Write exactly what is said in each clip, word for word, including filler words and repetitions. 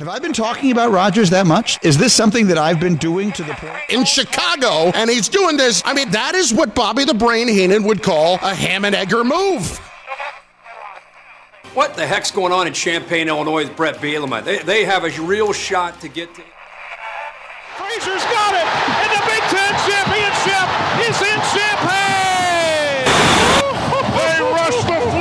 Have I been talking about Rodgers that much? Is this something that I've been doing to the point? In Chicago, and he's doing this. I mean, that is what Bobby the Brain Heenan would call a ham and egger move. What the heck's going on in Champaign, Illinois with Brett Bielema? They, they have a real shot to get to. Frazier's got it, and the Big Ten championship is in Champaign! They rush the floor!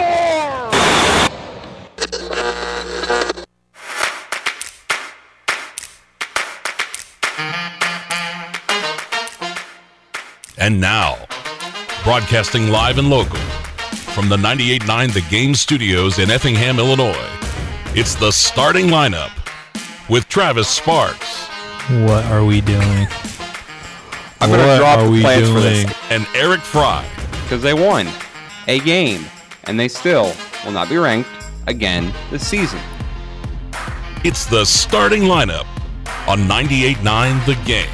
And now, broadcasting live and local from the ninety-eight point nine The Game studios in Effingham, Illinois, it's the starting lineup with Travis Sparks. What are we doing? I'm going to drop the plans doing? for this. And Eric Fry. Because they won a game, and they still will not be ranked again this season. It's the starting lineup on ninety-eight point nine The Game.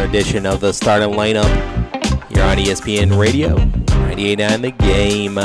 Edition of the starting lineup here on E S P N Radio ninety-eight point nine The Game.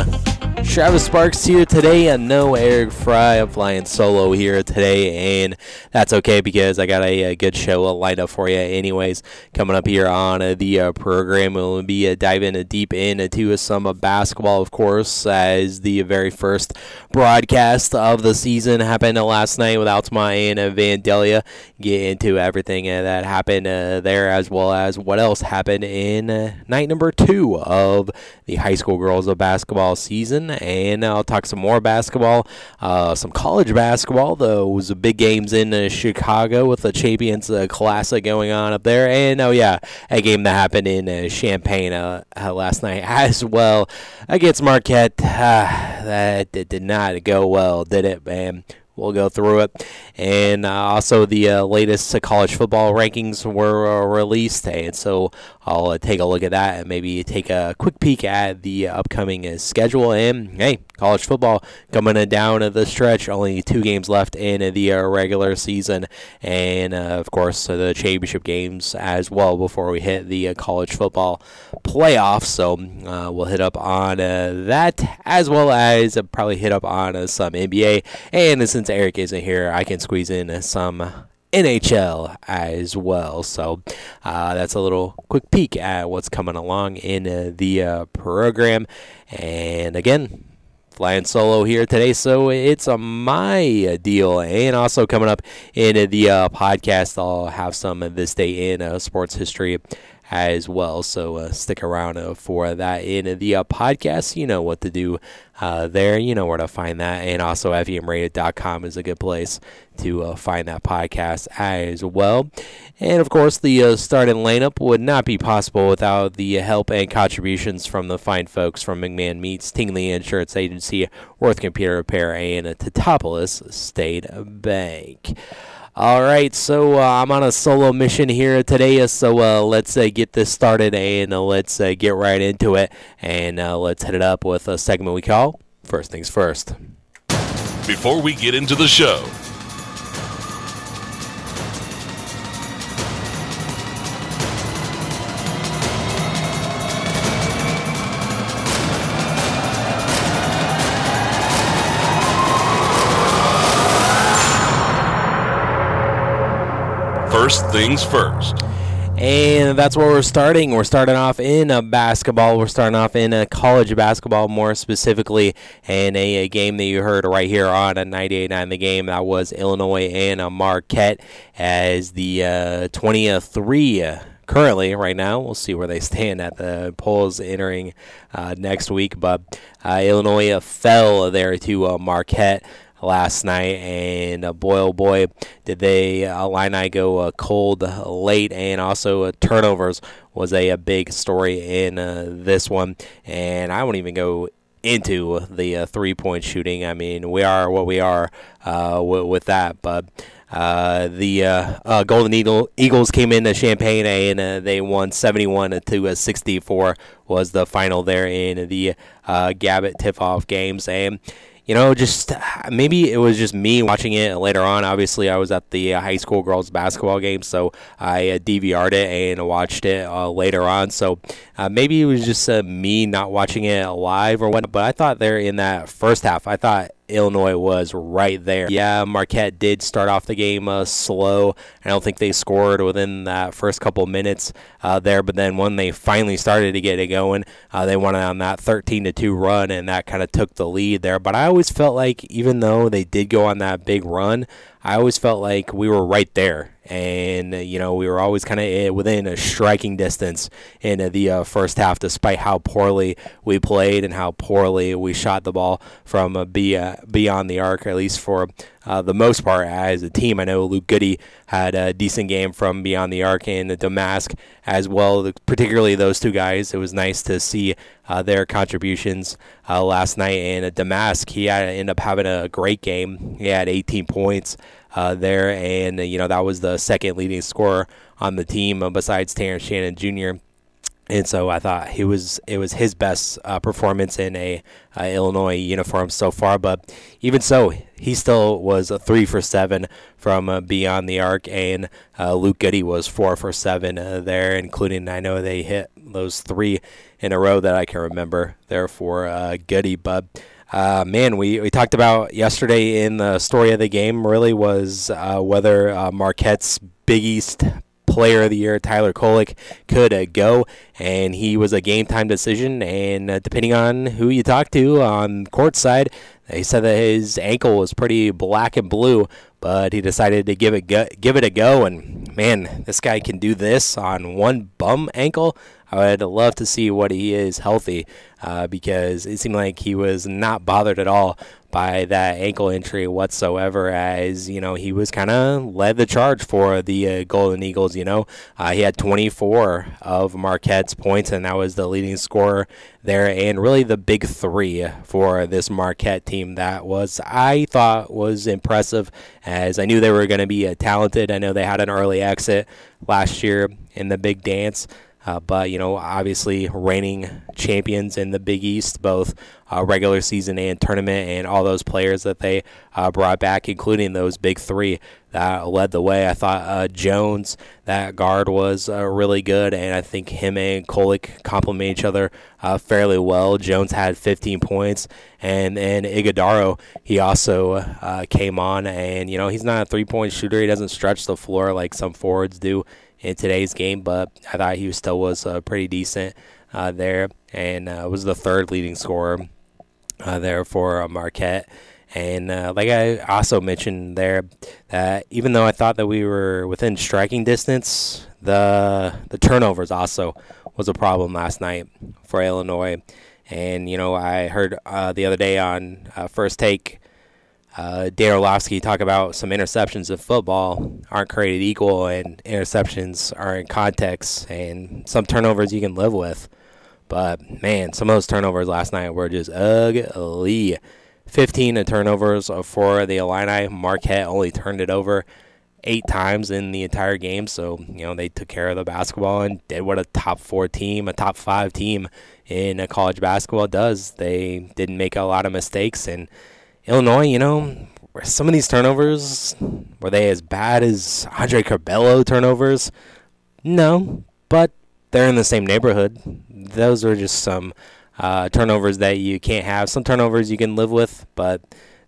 Travis Sparks here today. I know Eric Fry. I'm flying solo here today, and that's okay because I got a, a good show, a lineup for you. Anyways, coming up here on uh, the uh, program, we'll be uh, diving uh, deep into uh, some uh, basketball, of course, as the very first broadcast of the season happened uh, last night with Altamont and uh, Vandalia. Get into everything uh, that happened uh, there, as well as what else happened in uh, night number two of the high school girls of basketball season. And I'll talk some more basketball, uh, some college basketball. Those big games in uh, Chicago with the Champions uh, Classic going on up there. And, oh, yeah, a game that happened in uh, Champaign uh, uh, last night as well against Marquette. Ah, that did not go well, did it, man? We'll go through it. And uh, also the uh, latest uh, college football rankings were uh, released. And so I'll uh, take a look at that and maybe take a quick peek at the upcoming uh, schedule. And, hey, college football coming uh, down uh, the stretch. Only two games left in uh, the uh, regular season. And, uh, of course, uh, the championship games as well before we hit the uh, college football playoffs. So uh, we'll hit up on uh, that as well as uh, probably hit up on uh, some N B A. And since Eric isn't here, I can squeeze in some N H L as well. So uh, that's a little quick peek at what's coming along in uh, the uh, program. And again, flying solo here today, so it's uh, my deal. And also coming up in the uh, podcast, I'll have some of This Day in uh, Sports History as well. So uh, stick around uh, for that in the uh, podcast. You know what to do uh, there. You know where to find that. And also F E M radio dot com is a good place to uh, find that podcast as well. And, of course, the uh, starting lineup would not be possible without the help and contributions from the fine folks from McMahon Meats, Tingley Insurance Agency, Worth Computer Repair, and Totopolis State Bank. All right, so uh, I'm on a solo mission here today, so uh, let's uh, get this started and uh, let's uh, get right into it, and uh, let's hit it up with a segment we call First Things First. Before we get into the show, First things first. And that's where we're starting. We're starting off in uh, basketball. We're starting off in uh, college basketball, more specifically, and a, a game that you heard right here on ninety-eight point nine The Game. That was Illinois and uh, Marquette as the uh, twenty-three currently right now. We'll see where they stand at the polls entering uh, next week. But uh, Illinois fell there to uh, Marquette last night, and uh, boy, oh boy, did they uh, Illini go uh, cold late, and also uh, turnovers was a, a big story in uh, this one, and I won't even go into the uh, three-point shooting. I mean, we are what we are uh, w- with that, but Uh, the uh, uh, Golden Eagle, Eagles came into Champaign and uh, they won seventy-one to sixty-four was the final there in the uh, Gabbett tip-off games. And, you know, just maybe it was just me watching it later on. Obviously, I was at the high school girls basketball game, so I uh, D V R'd it and watched it uh, later on. So uh, maybe it was just uh, me not watching it live or what. But I thought there in that first half, I thought Illinois was right there. Yeah, Marquette did start off the game uh, slow. I don't think they scored within that first couple minutes uh, there, but then when they finally started to get it going, uh, they went on that thirteen to two run, and that kind of took the lead there. But I always felt like even though they did go on that big run, I always felt like we were right there. And, you know, we were always kind of within a striking distance in the uh, first half, despite how poorly we played and how poorly we shot the ball from uh, beyond the arc, at least for uh, the most part as a team. I know Luke Goody had a decent game from beyond the arc and the Damask as well, particularly those two guys. It was nice to see uh, their contributions uh, last night. And uh, Damask, he had, ended up having a great game. He had eighteen points. Uh, there, and, you know, that was the second leading scorer on the team uh, besides Terrence Shannon Junior And so I thought he was it was his best uh, performance in a uh, Illinois uniform so far. But even so, he still was a three for seven from uh, beyond the arc, and uh, Luke Goody was four for seven uh, there, including I know they hit those three in a row that I can remember there for uh, Goody, but. Uh, man, we, we talked about yesterday in the story of the game really was uh, whether uh, Marquette's Big East Player of the Year, Tyler Kolek, could uh, go, and he was a game-time decision, and uh, depending on who you talk to on court side, they said that his ankle was pretty black and blue, but he decided to give it go- give it a go, and man, this guy can do this on one bum ankle. I would love to see what he is healthy uh, because it seemed like he was not bothered at all by that ankle injury whatsoever, as, you know, he was kind of led the charge for the uh, Golden Eagles, you know. Uh, he had twenty-four of Marquette's points, and that was the leading scorer there, and really the big three for this Marquette team that was, I thought, was impressive, as I knew they were going to be uh, talented. I know they had an early exit last year in the big dance. Uh, but, you know, obviously reigning champions in the Big East, both uh, regular season and tournament, and all those players that they uh, brought back, including those big three that led the way. I thought uh, Jones, that guard, was uh, really good, and I think him and Kolek complement each other uh, fairly well. Jones had fifteen points, and then Iguodaro, he also uh, came on, and, you know, he's not a three-point shooter. He doesn't stretch the floor like some forwards do in today's game, but I thought he still was uh, pretty decent uh, there, and uh, was the third leading scorer uh, there for uh, Marquette. And uh, like I also mentioned there, that even though I thought that we were within striking distance, the the turnovers also was a problem last night for Illinois. And, you know, I heard uh, the other day on uh, First Take, Uh, Dan Orlovsky talk about some interceptions in football aren't created equal, and interceptions are in context, and some turnovers you can live with. But, man, some of those turnovers last night were just ugly. fifteen turnovers for the Illini. Marquette only turned it over eight times in the entire game, so, you know, they took care of the basketball and did what a top four team, a top five team in a college basketball does. They didn't make a lot of mistakes, and Illinois, you know, some of these turnovers, were they as bad as Andre Corbello turnovers? No, but they're in the same neighborhood. Those are just some uh, turnovers that you can't have. Some turnovers you can live with, but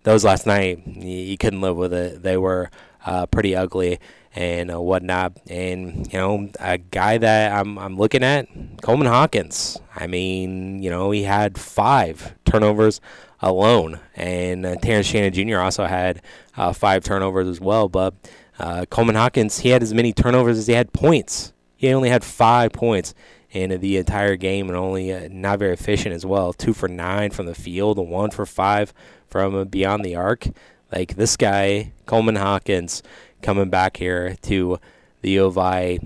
those last night, you couldn't live with it. They were uh, pretty ugly and uh, whatnot. And, you know, a guy that I'm I'm looking at, Coleman Hawkins. I mean, you know, he had five turnovers alone, and uh, Terrence Shannon Junior also had uh, five turnovers as well, but uh, Coleman Hawkins, he had as many turnovers as he had points. He only had five points in the entire game, and only uh, not very efficient as well. Two for nine from the field, one for five from uh, beyond the arc. Like this guy, Coleman Hawkins, coming back here to the Ovi.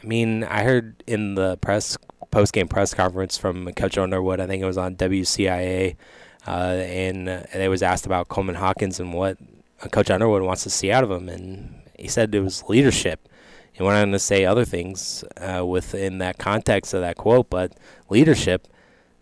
I mean, I heard in the press post-game press conference from Coach Underwood, I think it was on W C I A, uh, and uh, they was asked about Coleman Hawkins and what Coach Underwood wants to see out of him, and he said it was leadership. He went on to say other things uh, within that context of that quote, but leadership.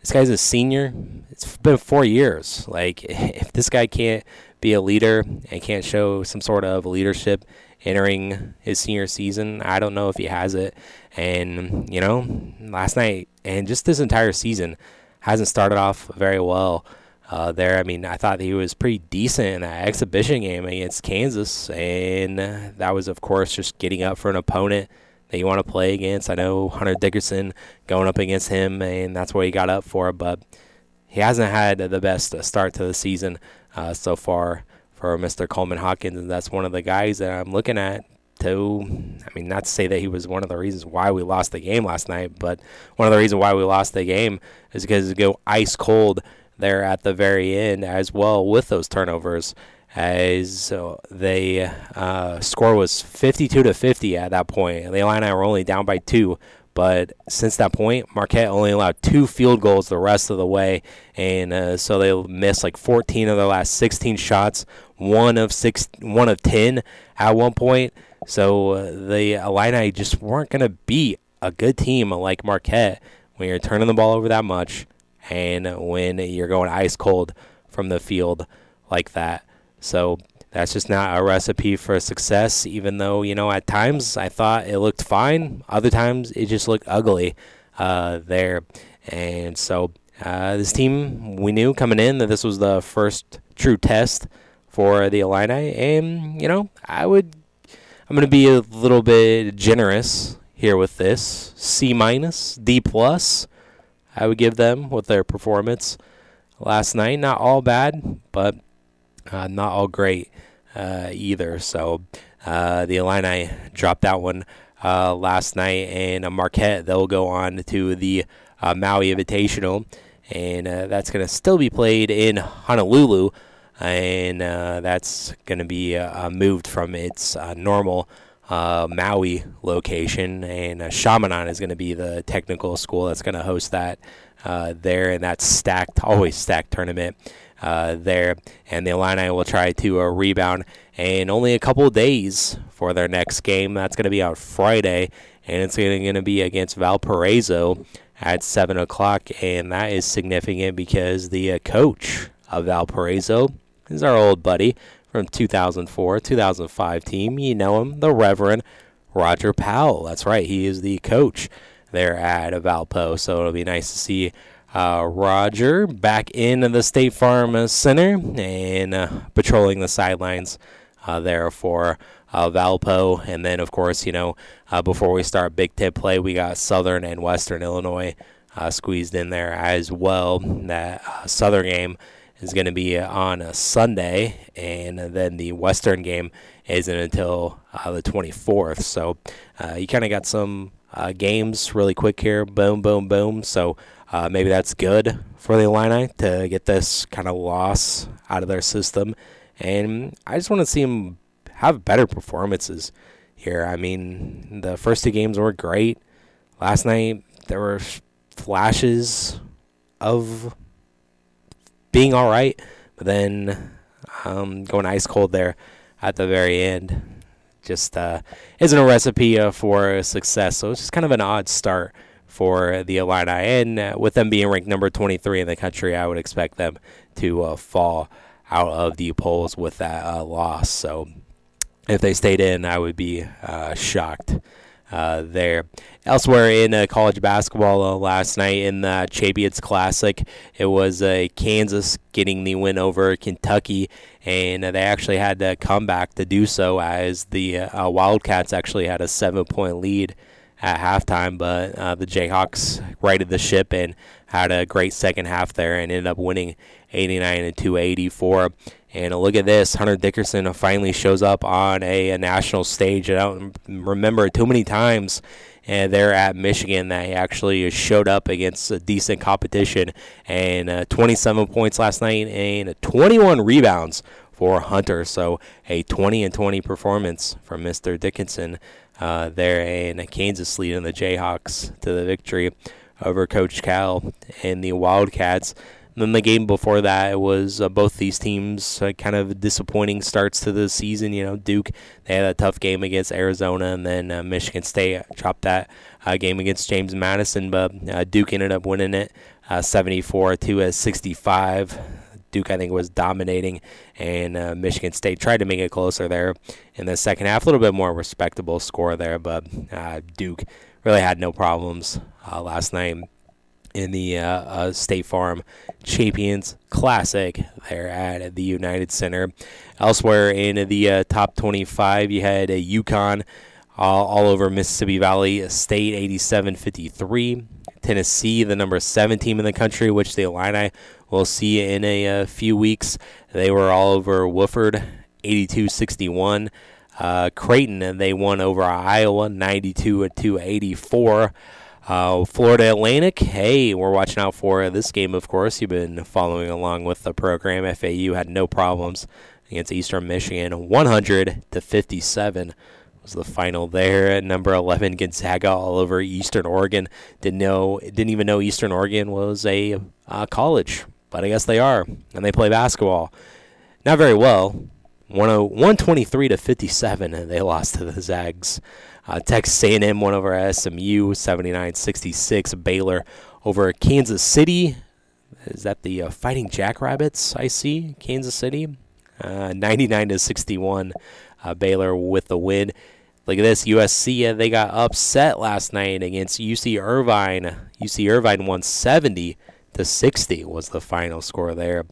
This guy's a senior. It's been four years. Like, if this guy can't be a leader and can't show some sort of leadership entering his senior season, I don't know if he has it. And, you know, last night and just this entire season hasn't started off very well uh, there. I mean, I thought he was pretty decent in that exhibition game against Kansas, and that was, of course, just getting up for an opponent that you want to play against. I know Hunter Dickinson going up against him, and that's what he got up for, but he hasn't had the best start to the season uh, so far for Mister Coleman Hawkins, and that's one of the guys that I'm looking at to, I mean, not to say that he was one of the reasons why we lost the game last night, but one of the reasons why we lost the game is because it go ice cold there at the very end as well with those turnovers. As they uh, score was fifty-two to fifty at that point. The Illini were only down by two, but since that point, Marquette only allowed two field goals the rest of the way, and uh, so they missed like fourteen of their last sixteen shots, one of six, one of ten at one point. So uh, the Illini just weren't going to beat a good team like Marquette when you're turning the ball over that much and when you're going ice cold from the field like that. So that's just not a recipe for success, even though, you know, at times I thought it looked fine. Other times it just looked ugly uh, there. And so uh, this team, we knew coming in that this was the first true test for the Illini. And, you know, I would, I'm going to be a little bit generous here with this. C minus, D plus, I would give them with their performance last night. Not all bad, but Uh, not all great uh, either. So uh, the Illini dropped that one uh, last night. And uh, Marquette, they'll go on to the uh, Maui Invitational. And uh, that's going to still be played in Honolulu. And uh, that's going to be uh, moved from its uh, normal uh, Maui location. And uh, Chaminade is going to be the technical school that's going to host that uh, there. And that's stacked, always stacked tournament. Uh, there, and the Illini will try to uh, rebound in only a couple of days for their next game. That's going to be on Friday, and it's going to be against Valparaiso at seven o'clock, and that is significant because the uh, coach of Valparaiso is our old buddy from two thousand four, two thousand five team. You know him, the Reverend Roger Powell. That's right, he is the coach there at Valpo, so it'll be nice to see Uh, Roger back in the State Farm Center and uh, patrolling the sidelines uh, there for uh, Valpo. And then, of course, you know, uh, before we start Big Ten play, we got Southern and Western Illinois uh, squeezed in there as well. That uh, Southern game is going to be on a Sunday, and then the Western game isn't until uh, the twenty-fourth. So uh, you kind of got some uh, games really quick here. Boom, boom, boom. So Uh, maybe that's good for the Illini to get this kind of loss out of their system. And I just want to see them have better performances here. I mean, the first two games were great. Last night, there were flashes of being all right, but then um, going ice cold there at the very end just uh, isn't a recipe uh, for success. So it's just kind of an odd start for the Illini, and uh, with them being ranked number twenty-three in the country, I would expect them to uh, fall out of the polls with that uh, loss. So if they stayed in, I would be uh, shocked uh, there. Elsewhere in uh, college basketball uh, last night in the Champions Classic, it was uh, Kansas getting the win over Kentucky, and uh, they actually had to come back to do so as the uh, Wildcats actually had a seven-point lead at halftime, but uh, the Jayhawks righted the ship and had a great second half there and ended up winning eighty-nine to eighty-four. And a look at this, Hunter Dickinson finally shows up on a, a national stage. I don't remember too many times uh, there at Michigan that he actually showed up against a decent competition, and uh, twenty-seven points last night and twenty-one rebounds for Hunter. So a twenty and twenty performance from Mister Dickinson uh, there, and a Kansas lead in the Jayhawks to the victory over Coach Cal and the Wildcats. And then the game before that, it was uh, both these teams uh, kind of disappointing starts to the season. You know, Duke, they had a tough game against Arizona, and then uh, Michigan State dropped that uh, game against James Madison, but uh, Duke ended up winning it uh, seventy-four to sixty-five. Duke, I think, was dominating, and uh, Michigan State tried to make it closer there in the second half. A little bit more respectable score there, but uh, Duke really had no problems uh, last night in the uh, uh, State Farm Champions Classic there at the United Center. Elsewhere in the uh, top twenty-five, you had a UConn uh, all over Mississippi Valley State, eighty-seven fifty-three. Tennessee, the number seven team in the country, which the Illini will see in a, a few weeks. They were all over Wofford, eighty-two sixty-one. Uh, Creighton, they won over Iowa, ninety-two to eighty-four. Uh, Florida Atlantic, hey, we're watching out for this game, of course. You've been following along with the program. F A U had no problems against Eastern Michigan, one hundred to fifty-seven. Was the final there. At number eleven, Gonzaga all over Eastern Oregon. Didn't know, didn't even know Eastern Oregon was a uh, college, but I guess they are, and they play basketball. Not very well. one twenty-three to fifty-seven, and they lost to the Zags. Uh, Texas A and M won over S M U, seventy-nine sixty-six. Baylor over Kansas City. Is that the uh, Fighting Jackrabbits I see? Kansas City, uh, ninety-nine to sixty-one. Uh, Baylor with the win. Look at this, U S C, uh, they got upset last night against U C Irvine. U C Irvine won seventy to sixty was the final score there.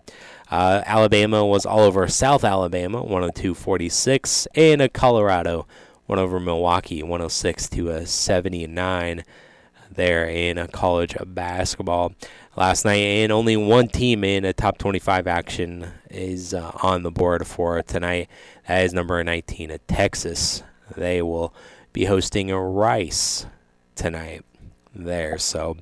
Uh, Alabama was all over South Alabama, one oh two forty-six, and uh, Colorado won over Milwaukee, one oh six to seventy-nine there in uh, college basketball last night. And only one team in a top twenty-five action is uh, on the board for tonight. That is number nineteen, uh, Texas. They will be hosting a Rice tonight there. So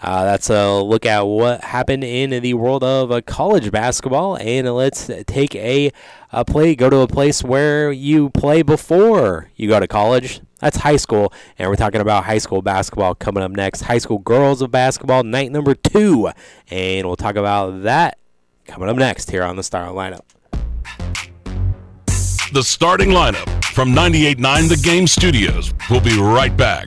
uh, that's a look at what happened in the world of uh, college basketball. And let's take a, a play, go to a place where you play before you go to college. That's high school, and we're talking about high school basketball coming up next. High school girls of basketball, night number two, and we'll talk about that coming up next here on the starting lineup. The starting lineup from ninety-eight point nine The Game Studios. We'll be right back.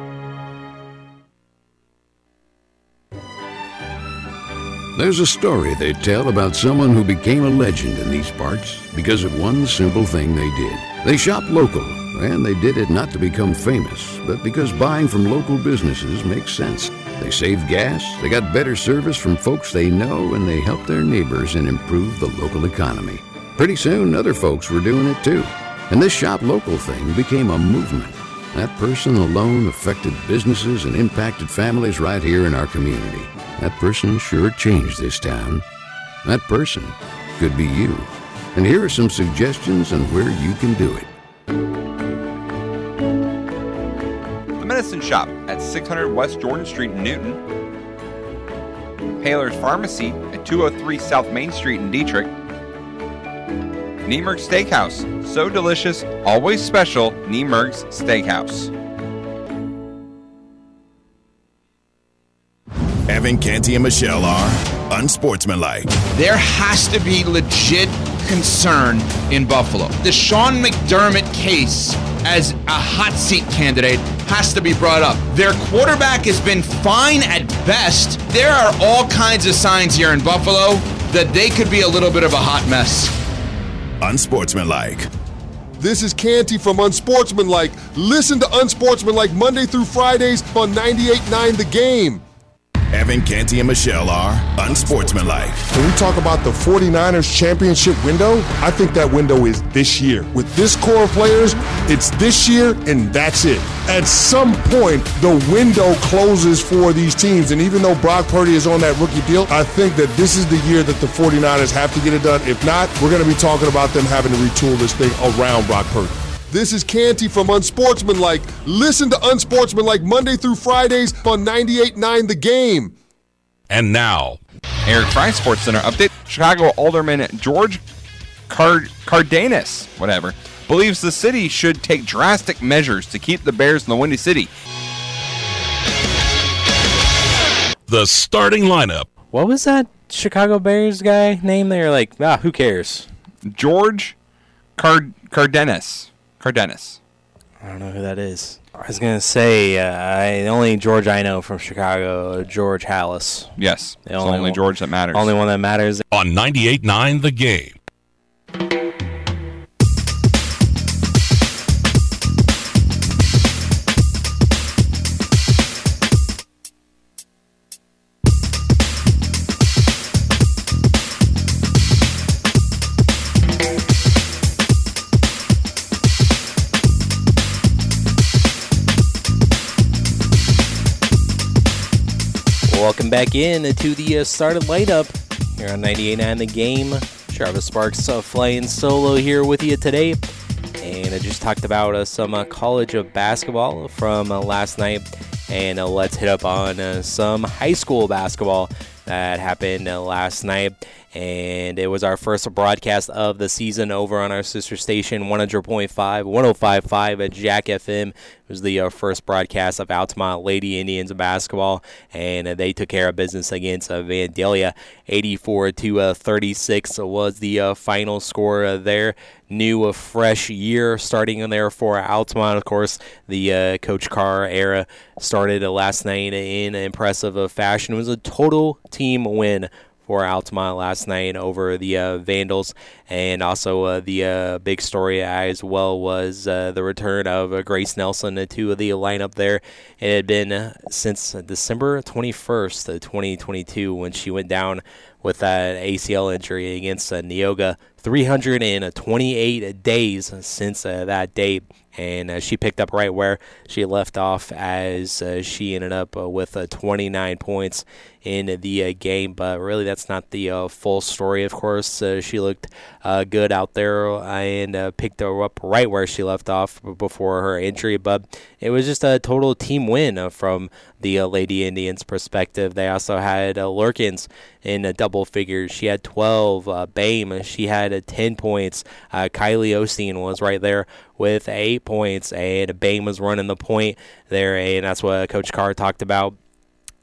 There's a story they tell about someone who became a legend in these parts because of one simple thing they did. They shopped local, and they did it not to become famous, but because buying from local businesses makes sense. They saved gas, they got better service from folks they know, and they helped their neighbors and improved the local economy. Pretty soon, other folks were doing it too. And this shop local thing became a movement. That person alone affected businesses and impacted families right here in our community. That person sure changed this town. That person could be you. And here are some suggestions on where you can do it. The Medicine Shop at six hundred West Jordan Street in Newton. Paler's Pharmacy at two oh three South Main Street in Dietrich. Niemerg's Steakhouse. So delicious, always special, Niemerg's Steakhouse. Evan, Canty, and Michelle are unsportsmanlike. There has to be legit concern in Buffalo. The Sean McDermott case as a hot seat candidate has to be brought up. Their quarterback has been fine at best. There are all kinds of signs here in Buffalo that they could be a little bit of a hot mess. Unsportsmanlike. This is Canty from Unsportsmanlike. Listen to Unsportsmanlike Monday through Fridays on ninety-eight point nine The Game. Evan, Canty, and Michelle are unsportsmanlike. When we talk about the forty-niners championship window, I think that window is this year. With this core of players, it's this year and that's it. At some point, the window closes for these teams, and even though Brock Purdy is on that rookie deal, I think that this is the year that the forty-niners have to get it done. If not, we're going to be talking about them having to retool this thing around Brock Purdy. This is Canty from Unsportsmanlike. Listen to Unsportsmanlike Monday through Fridays on ninety-eight point nine The Game. And now, Eric Fry Sports Center update. Chicago Alderman George Card- Cardenas, whatever, believes the city should take drastic measures to keep the Bears in the Windy City. The starting lineup. What was that Chicago Bears guy name? They were like, ah, who cares? George Card- Cardenas. Cardenas. I don't know who that is. I was going to say, uh, I, the only George I know from Chicago, George Halas. Yes, the only, the only one, George that matters. Only one that matters. On ninety-eight point nine The Game. Welcome back in to the uh, started light up here on ninety-eight point nine The Game. Travis Sparks uh, flying solo here with you today. And I just talked about uh, some uh, college of basketball from uh, last night. And uh, let's hit up on uh, some high school basketball that happened uh, last night. And it was our first broadcast of the season over on our sister station, one hundred point five, one oh five point five at Jack F M. It was the uh, first broadcast of Altamont Lady Indians basketball, and uh, they took care of business against uh, Vandalia. eighty-four to thirty-six was the uh, final score uh, there. New, uh, fresh year starting in there for Altamont. Of course, the uh, Coach Carr era started uh, last night in impressive uh, fashion. It was a total team win for Altamont last night over the uh, Vandals. And also uh, the uh, big story as well was uh, the return of uh, Grace Nelson to the lineup there. It had been uh, since December twenty-first, twenty twenty-two, when she went down with that A C L injury against uh, Neoga. three hundred twenty-eight days since uh, that date. And uh, she picked up right where she left off as uh, she ended up uh, with uh, twenty-nine points in the uh, game. But really, that's not the uh, full story, of course. Uh, she looked uh, good out there and uh, picked her up right where she left off before her injury. But it was just a total team win from the uh, Lady Indians' perspective. They also had uh, Lurkins in uh, double figures. She had twelve. Uh, Bame, she had uh, ten points. Uh, Kylie Osteen was right there with eight points, and Bame was running the point there, and that's what Coach Carr talked about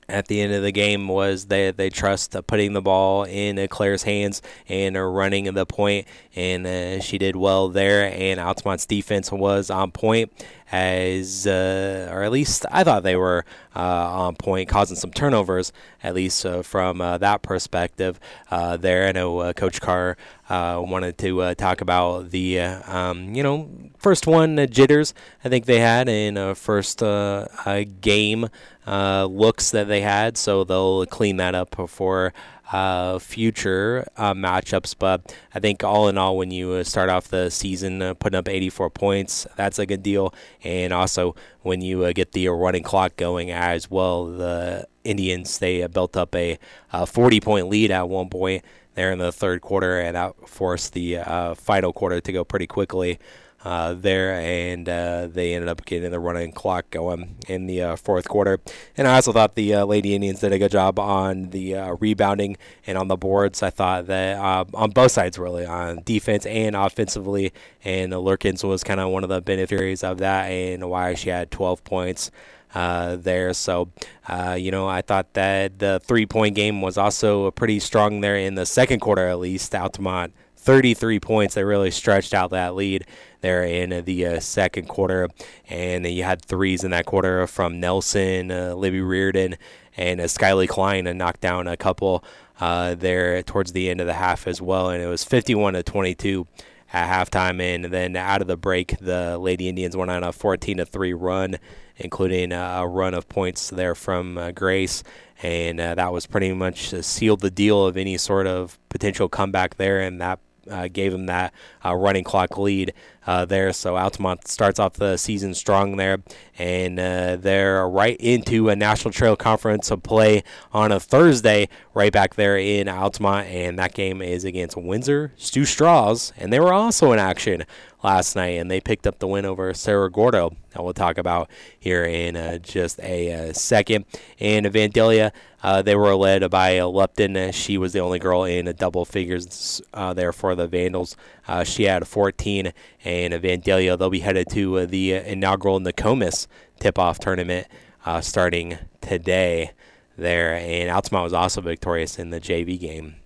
at the end of the game, was they, they trust putting the ball in Claire's hands and running the point, and uh, she did well there, and Altamont's defense was on point, as uh, or at least I thought they were uh, on point, causing some turnovers, at least uh, from uh, that perspective uh, there. I know uh, Coach Carr uh, wanted to uh, talk about the, uh, um, you know, first one uh, jitters I think they had in uh, first uh, uh, game uh, looks that they had, so they'll clean that up for Uh, future uh, matchups. But I think all in all, when you uh, start off the season uh, putting up eighty-four points, that's a good deal. And also when you uh, get the running clock going as well, the Indians, they uh, built up a forty-point lead at one point there in the third quarter, and that forced the uh, final quarter to go pretty quickly Uh, there, and uh, they ended up getting the running clock going in the uh, fourth quarter. And I also thought the uh, Lady Indians did a good job on the uh, rebounding and on the boards. I thought that uh, on both sides, really, on defense and offensively, and uh, Lurkins was kind of one of the beneficiaries of that, and why she had twelve points uh, there. So, uh, you know, I thought that the three-point game was also pretty strong there in the second quarter, at least. Altamont, thirty-three points. They really stretched out that lead there in the uh, second quarter, and you had threes in that quarter from Nelson, uh, Libby Reardon, and uh, Skylee Klein, and knocked down a couple uh, there towards the end of the half as well, and it was fifty-one to twenty-two at halftime. And then out of the break, the Lady Indians went on a fourteen to three run including a run of points there from uh, Grace. And uh, that was pretty much uh, sealed the deal of any sort of potential comeback there, and that uh, gave him that uh, running clock lead uh, there. So Altamont starts off the season strong there, and uh, they're right into a National Trail Conference of play on a Thursday right back there in Altamont, and that game is against Windsor Stew Stras, and they were also in action last night, and they picked up the win over Cerro Gordo that we'll talk about here in uh, just a uh, second. And Vandalia, uh, they were led by Lupton. She was the only girl in a double figures uh, there for the Vandals. Uh, she had fourteen, and Vandalia, they'll be headed to uh, the inaugural Nokomis tip-off tournament uh, starting today there. And Altamont was also victorious in the J V game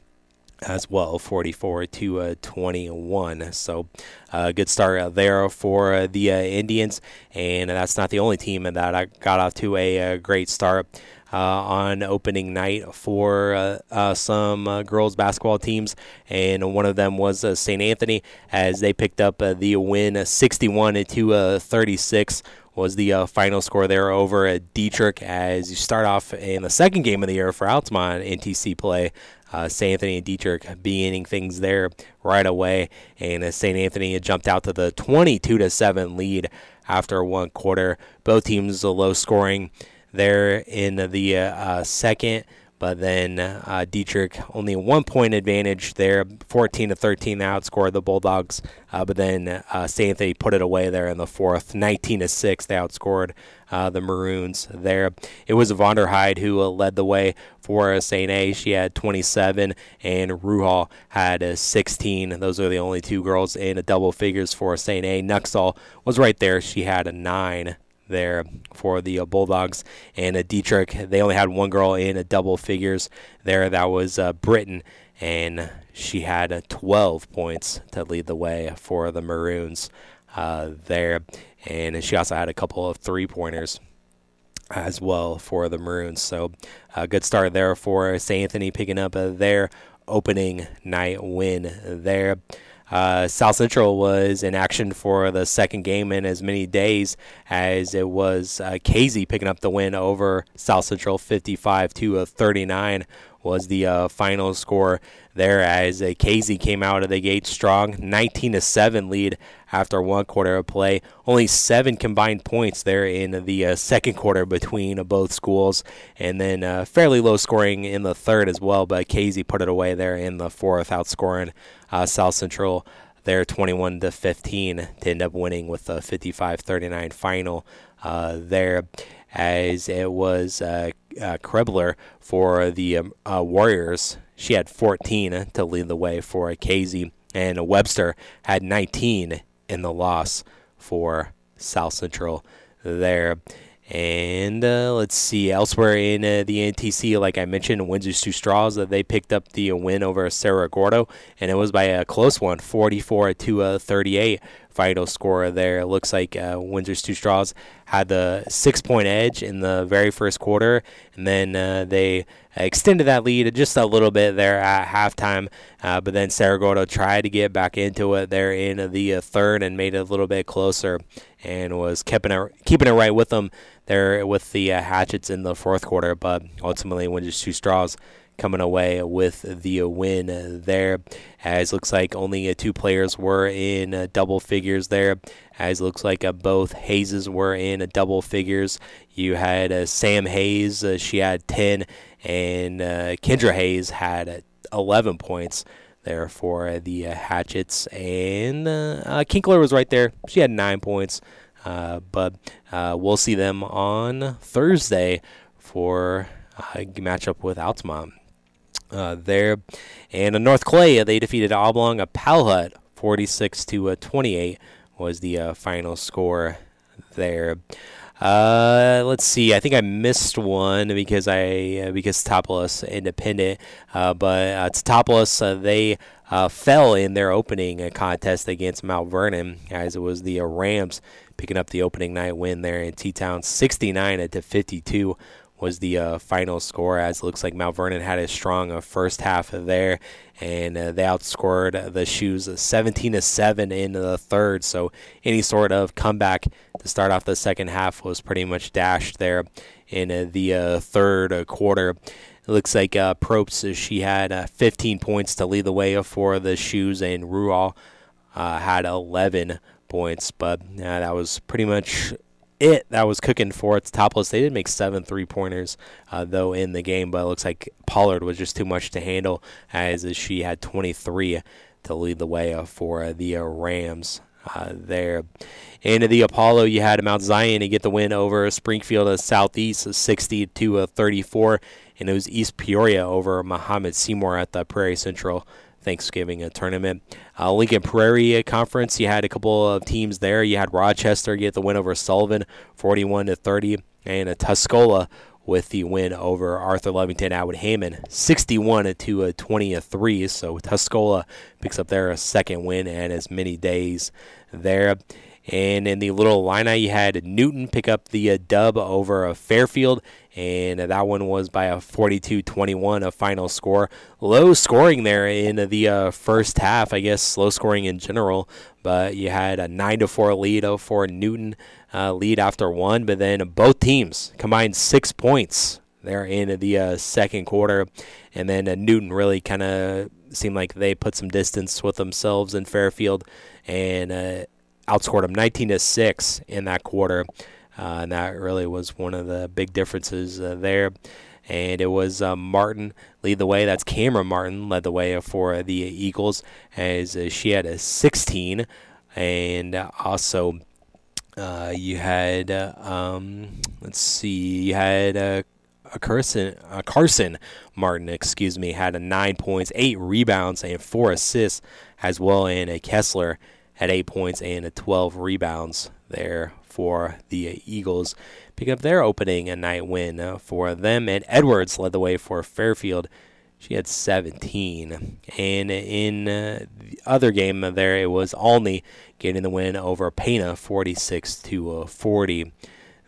as well, forty-four to twenty-one. So a uh, good start uh, there for uh, the uh, Indians, and uh, that's not the only team that I got off to a, a great start uh, on opening night for uh, uh, some uh, girls basketball teams, and one of them was uh, Saint Anthony, as they picked up uh, the win uh, sixty-one to thirty-six. Was the uh, final score there over at Dietrich, as you start off in the second game of the year for Altamont N T C play. Uh, Saint Anthony and Dietrich beginning things there right away, and uh, Saint Anthony had jumped out to the twenty-two to seven lead after one quarter. Both teams low scoring there in the uh, uh, second, but then uh, Dietrich only one point advantage there, fourteen to thirteen. They outscored the Bulldogs, uh, but then uh, Saint Anthony put it away there in the fourth, nineteen to six. They outscored uh, the Maroons there. It was Vonderhyde who uh, led the way for uh, Saint A. She had twenty-seven, and Ruhal had uh, sixteen. Those are the only two girls in a double figures for Saint A. Nuxall was right there. She had a nine there for the uh, Bulldogs. And uh, Dietrich, they only had one girl in a double figures there. That was uh, Britton, and she had uh, twelve points to lead the way for the Maroons uh, there. And she also had a couple of three-pointers as well for the Maroons. So a good start there for Saint Anthony, picking up uh, their opening night win there. Uh, South Central was in action for the second game in as many days, as it was uh, Casey picking up the win over South Central, fifty-five to thirty-nine was the uh, final score there, as uh, Casey came out of the gate strong, nineteen to seven lead after one quarter of play. Only seven combined points there in the uh, second quarter between uh, both schools, and then uh, fairly low scoring in the third as well, but Casey put it away there in the fourth, outscoring Uh, South Central there twenty-one to fifteen to end up winning with a fifty-five thirty-nine final uh, there, as it was uh, uh, Krebler for the um, uh, Warriors. She had fourteen to lead the way for Casey, and Webster had nineteen in the loss for South Central there. And uh, let's see, elsewhere in uh, the N T C, like I mentioned, Windsor Stew Stras, that uh, they picked up the uh, win over Cerro Gordo, and it was by a close one, forty-four to thirty-eight. Final score there. It looks like uh, Windsor Stew Stras had the six-point edge in the very first quarter, and then uh, they extended that lead just a little bit there at halftime. Uh, but then Cerro Gordo tried to get back into it there in the uh, third and made it a little bit closer, and was keeping it keeping it right with them there with the uh, hatchets in the fourth quarter. But ultimately, Windsor Stew Stras coming away with the win there, as looks like only two players were in double figures there, as looks like both Hayes were in double figures. You had Sam Hayes, she had ten, and Kendra Hayes had eleven points there for the Hatchets, and Kinkler was right there. She had nine points, uh, but uh, we'll see them on Thursday for a matchup with Altamont. Uh, there and uh, North Clay, they defeated Oblong of Palhut forty-six to twenty-eight was the uh, final score there. Uh, let's see. I think I missed one because I uh, because Topolis Independent, uh, but uh, Topolis uh, they uh, fell in their opening uh, contest against Mount Vernon, as it was the uh, Rams picking up the opening night win there in T-Town, sixty-nine to fifty-two. was the uh, final score, as it looks like Mount Vernon had a strong uh, first half there, and uh, they outscored the Shoes seventeen to seven in the third, so any sort of comeback to start off the second half was pretty much dashed there in uh, the uh, third uh, quarter. It looks like uh, Probst, she had uh, fifteen points to lead the way for the Shoes, and Ruall uh, had eleven points, but uh, that was pretty much it that was cooking for its topless. They did make seven three-pointers, uh, though, in the game, but it looks like Pollard was just too much to handle, as she had twenty-three to lead the way uh, for uh, the uh, Rams uh, there. In the Apollo, you had Mount Zion to get the win over Springfield uh, Southeast, sixty to thirty-four, and it was East Peoria over Muhammad Seymour at the Prairie Central Thanksgiving tournament. Uh, Lincoln Prairie Conference, you had a couple of teams there. You had Rochester get the win over Sullivan, forty-one to thirty, and a Tuscola with the win over Arthur Levington Atwood Hammond, sixty-one to twenty-three. So Tuscola picks up their second win in as many days there. And in the Little Illini, you had Newton pick up the uh, dub over uh, Fairfield, and uh, that one was by a forty-two twenty-one, a final score. Low scoring there in the uh, first half, I guess low scoring in general, but you had a nine to four lead uh, for Newton uh, lead after one, but then both teams combined six points there in the uh, second quarter, and then uh, Newton really kind of seemed like they put some distance with themselves in Fairfield, and uh, outscored them nineteen to six in that quarter, uh, and that really was one of the big differences uh, there. And it was uh, Martin lead the way. That's Cameron Martin led the way for the Eagles, as uh, she had a sixteen, and also uh, you had uh, um, let's see, you had uh, a Carson, uh, Carson Martin, excuse me, had a nine points, eight rebounds, and four assists as well, and a Kessler at eight points and a twelve rebounds there for the Eagles. Pick up their opening a night win for them. And Edwards led the way for Fairfield. She had seventeen. And in uh, the other game there, it was Alney getting the win over Pena, forty-six to forty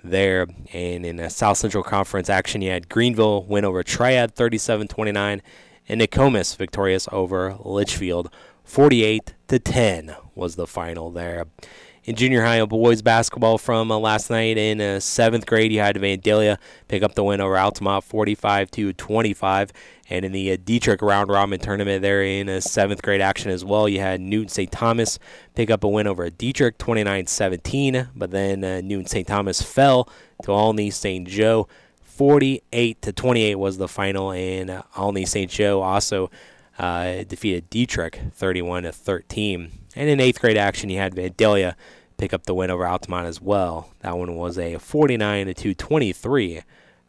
there. And in the South Central Conference action, you had Greenville win over Triad, thirty-seven twenty-nine. And Nokomis victorious over Litchfield, forty-eight to ten was the final there. In junior high boys basketball from uh, last night in uh, seventh grade, you had Vandalia pick up the win over Altamont, forty-five to twenty-five. And in the uh, Dietrich round robin tournament there in uh, seventh grade action as well, you had Newton Saint Thomas pick up a win over Dietrich, twenty-nine seventeen. But then uh, Newton Saint Thomas fell to Alney Saint Joe, forty-eight to twenty-eight was the final. And uh, Alney Saint Joe also Uh, defeated Dietrich thirty-one to thirteen. And in eighth grade action, you had Vandalia pick up the win over Altamont as well. That one was a forty-nine to twenty-three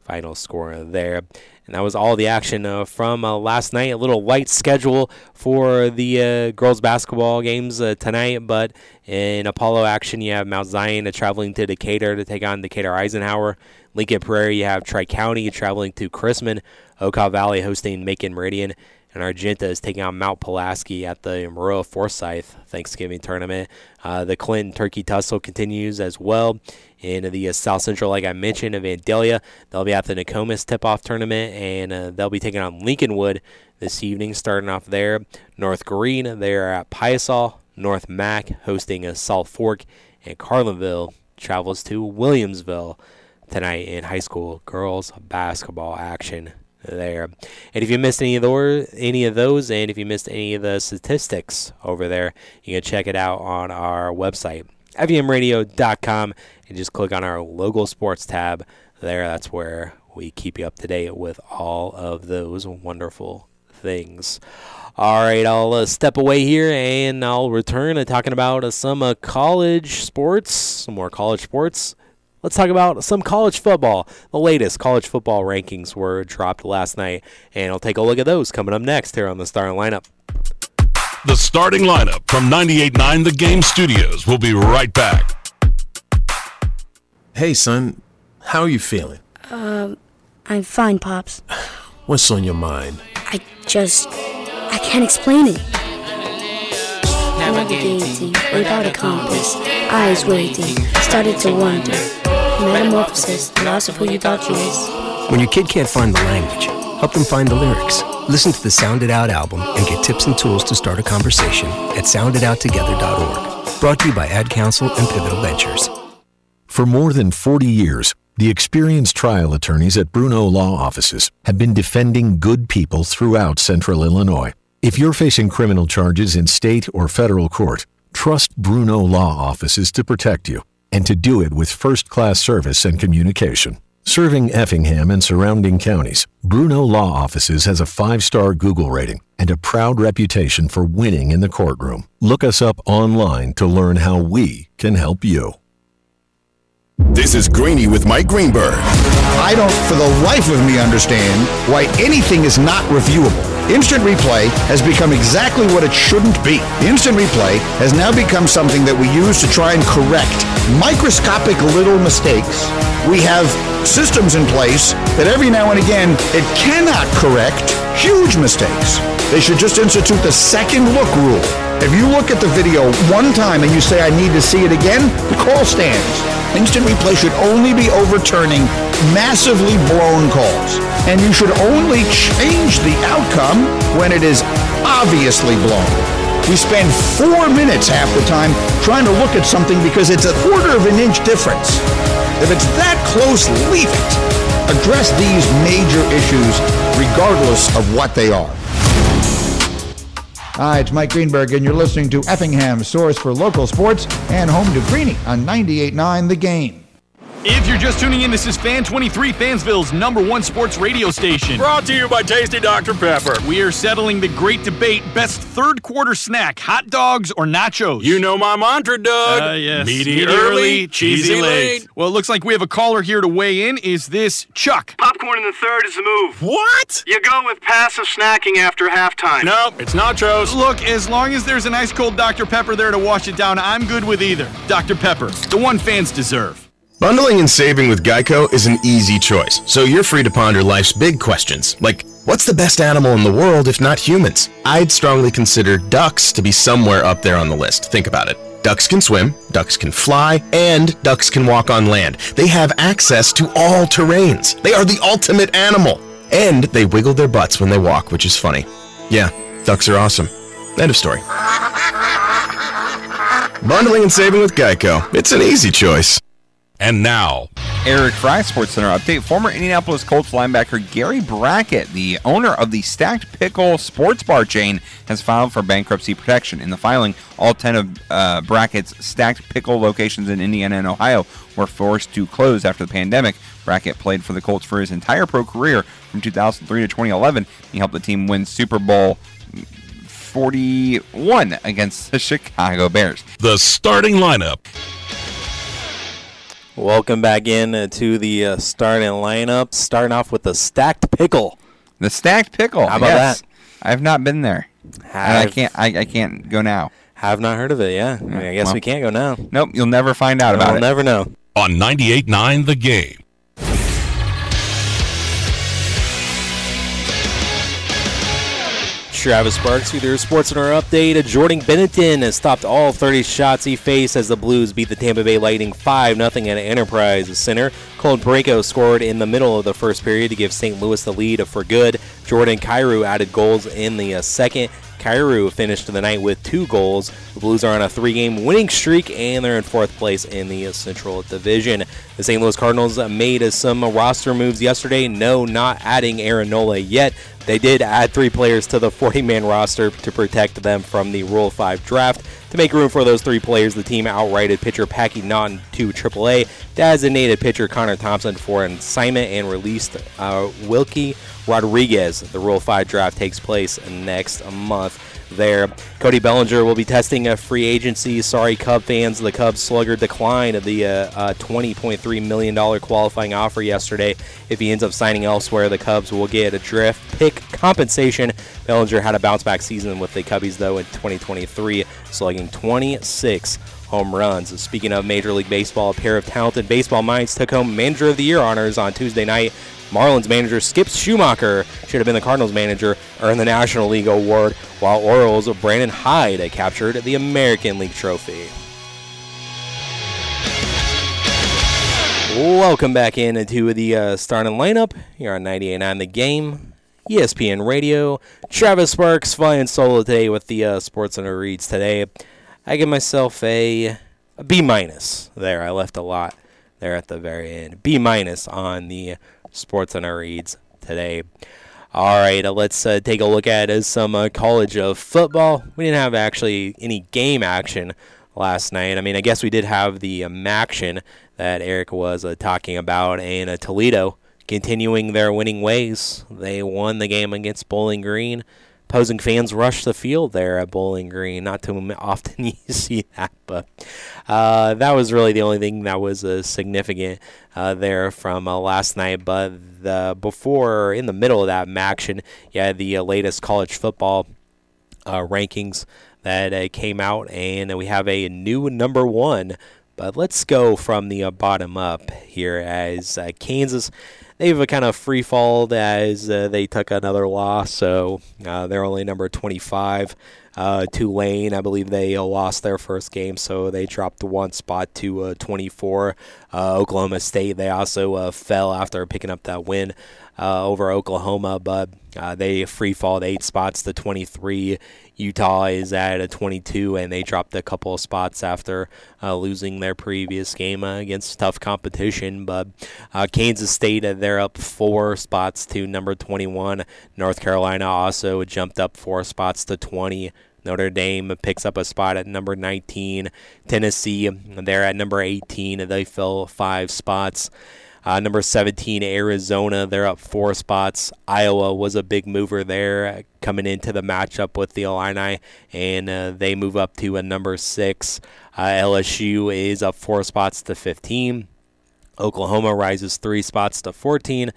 final score there. And that was all the action uh, from uh, last night. A little light schedule for the uh, girls basketball games uh, tonight, but in Apollo action, you have Mount Zion uh, traveling to Decatur to take on Decatur Eisenhower. Lincoln Prairie, you have Tri-County traveling to Chrisman. Ocow Valley hosting Macon Meridian. And Argenta is taking on Mount Pulaski at the Amarillo Forsyth Thanksgiving Tournament. Uh, the Clinton Turkey Tussle continues as well. In the uh, South Central, like I mentioned, in Vandalia, they'll be at the Nokomis Tip-Off Tournament, and uh, they'll be taking on Lincolnwood this evening, starting off there. North Green, they're at Piasaw. North Mac hosting a Salt Fork, and Carlinville travels to Williamsville tonight in high school girls basketball action there. And if you missed any of those, any of those, and if you missed any of the statistics over there, you can check it out on our website, f m radio dot com, and just click on our local sports tab there. That's where we keep you up to date with all of those wonderful things. All right, I'll uh, step away here, and I'll return to talking about uh, some uh, college sports, some more college sports. Let's talk about some college football. The latest college football rankings were dropped last night, and I'll take a look at those coming up next here on The Starting Lineup. The Starting Lineup from ninety-eight point nine The Game Studios. We'll be right back. Hey, son. How are you feeling? Um, I'm fine, Pops. What's on your mind? I just... I can't explain it. Navigating without a compass, eyes waiting, started to wonder. Metamorphosis, philosopher you thought you was. When your kid can't find the language, help them find the lyrics. Listen to the Sound It Out album and get tips and tools to start a conversation at sound it out together dot org. Brought to you by Ad Council and Pivotal Ventures. For more than forty years, the experienced trial attorneys at Bruno Law Offices have been defending good people throughout Central Illinois. If you're facing criminal charges in state or federal court, trust Bruno Law Offices to protect you, and to do it with first-class service and communication. Serving Effingham and surrounding counties, Bruno Law Offices has a five-star Google rating and a proud reputation for winning in the courtroom. Look us up online to learn how we can help you. This is Greeny with Mike Greenberg. I don't, for the life of me, understand why anything is not reviewable. Instant replay has become exactly what it shouldn't be. Instant replay has now become something that we use to try and correct microscopic little mistakes. We have systems in place that every now and again, it cannot correct huge mistakes. They should just institute the second look rule. If you look at the video one time and you say, I need to see it again, the call stands. Instant replay should only be overturning massively blown calls. And you should only change the outcome when it is obviously blown. We spend four minutes half the time trying to look at something because it's a quarter of an inch difference. If it's that close, leave it. Address these major issues regardless of what they are. Hi, it's Mike Greenberg, and you're listening to Effingham's source for local sports and home to Greeny on ninety-eight point nine The Game. If you're just tuning in, this is Fan twenty-three, Fansville's number one sports radio station. Brought to you by Tasty Doctor Pepper. We are settling the great debate, best third quarter snack, hot dogs or nachos. You know my mantra, Doug. Uh, yes. Meaty, Meaty early, early, cheesy late. late. Well, it looks like we have a caller here to weigh in. Is this Chuck? Popcorn in the third is the move. What? You go with passive snacking after halftime. No, it's nachos. Look, as long as there's an ice cold Doctor Pepper there to wash it down, I'm good with either. Doctor Pepper, the one fans deserve. Bundling and saving with Geico is an easy choice, so you're free to ponder life's big questions, like what's the best animal in the world if not humans? I'd strongly consider ducks to be somewhere up there on the list. Think about it. Ducks can swim, ducks can fly, and ducks can walk on land. They have access to all terrains. They are the ultimate animal. And they wiggle their butts when they walk, which is funny. Yeah, ducks are awesome. End of story. Bundling and saving with Geico. It's an easy choice. And now, Eric Fry, SportsCenter update. Former Indianapolis Colts linebacker Gary Brackett, the owner of the Stacked Pickle sports bar chain, has filed for bankruptcy protection. In the filing, all ten of uh, Brackett's Stacked Pickle locations in Indiana and Ohio were forced to close after the pandemic. Brackett played for the Colts for his entire pro career from two thousand three to twenty eleven. He helped the team win Super Bowl forty-one against the Chicago Bears. The starting lineup. Welcome back in uh, to the uh, starting lineup. Starting off with the Stacked Pickle. The Stacked Pickle. How about yes. that? I've not been there. And I can't. I, I can't go now. Have not heard of it. Yeah. I, mean, I guess well, we can't go now. Nope. You'll never find out no, about we'll it. We'll never know. On ninety-eight point nine The Game. Travis Sparks with your SportsCenter update. Jordan Bennington has stopped all thirty shots he faced as the Blues beat the Tampa Bay Lightning five nothing at Enterprise Center. Colin Parayko scored in the middle of the first period to give Saint Louis the lead for good. Jordan Cairo added goals in the second. Cairo finished the night with two goals. The Blues are on a three-game winning streak, and they're in fourth place in the Central Division. The Saint Louis Cardinals made some roster moves yesterday. No, not adding Aaron Nola yet. They did add three players to the forty-man roster to protect them from the Rule five draft. To make room for those three players, the team outrighted pitcher Packy Naughton to triple A, designated pitcher Connor Thompson for an assignment, and released uh, Wilkie Rodriguez. The Rule five draft takes place next month there. Cody Bellinger will be testing a free agency. Sorry, Cub fans. The Cubs slugger declined the uh, uh, twenty point three million dollars qualifying offer yesterday. If he ends up signing elsewhere, the Cubs will get a draft pick compensation. Bellinger had a bounce-back season with the Cubbies, though, in twenty twenty-three, slugging twenty-six home runs. Speaking of Major League Baseball, a pair of talented baseball minds took home Manager of the Year honors on Tuesday night. Marlins manager Skip Schumacher should have been the Cardinals manager, earned the National League award, while Orioles' Brandon Hyde captured the American League trophy. Welcome back in into the uh, starting lineup here on ninety-eight point nine The Game, E S P N Radio. Travis Sparks flying solo today with the uh, Sports Center reads today. I give myself a, a B minus there. I left a lot there at the very end. B minus on the Sports Center reads today. All right, uh, let's uh, take a look at uh, some uh, college of football. We didn't have actually any game action last night. I mean, I guess we did have the um, action that Eric was uh, talking about, and uh, Toledo continuing their winning ways. They won the game against Bowling Green. Opposing fans rushed the field there at Bowling Green. Not too often you see that, but uh, that was really the only thing that was uh, significant uh, there from uh, last night. But the, before, in the middle of that action, you had the uh, latest college football uh, rankings that uh, came out, and we have a new number one. But let's go from the uh, bottom up here as uh, Kansas, they've uh, kind of free-falled as uh, they took another loss. So uh, they're only number twenty-five. Uh, Tulane, I believe they uh, lost their first game, so they dropped one spot to uh, twenty-four. Uh, Oklahoma State, they also uh, fell after picking up that win uh, over Oklahoma, but uh, they free-falled eight spots to twenty-three. Utah is at a twenty-two, and they dropped a couple of spots after uh, losing their previous game uh, against tough competition. But uh, Kansas State, uh, they're up four spots to number twenty-one. North Carolina also jumped up four spots to twenty. Notre Dame picks up a spot at number nineteen. Tennessee, they're at number eighteen, and they fell five spots. Uh, number seventeen, Arizona, they're up four spots. Iowa was a big mover there coming into the matchup with the Illini, and uh, they move up to a number six. Uh, L S U is up four spots to fifteen. Oklahoma rises three spots to fourteen.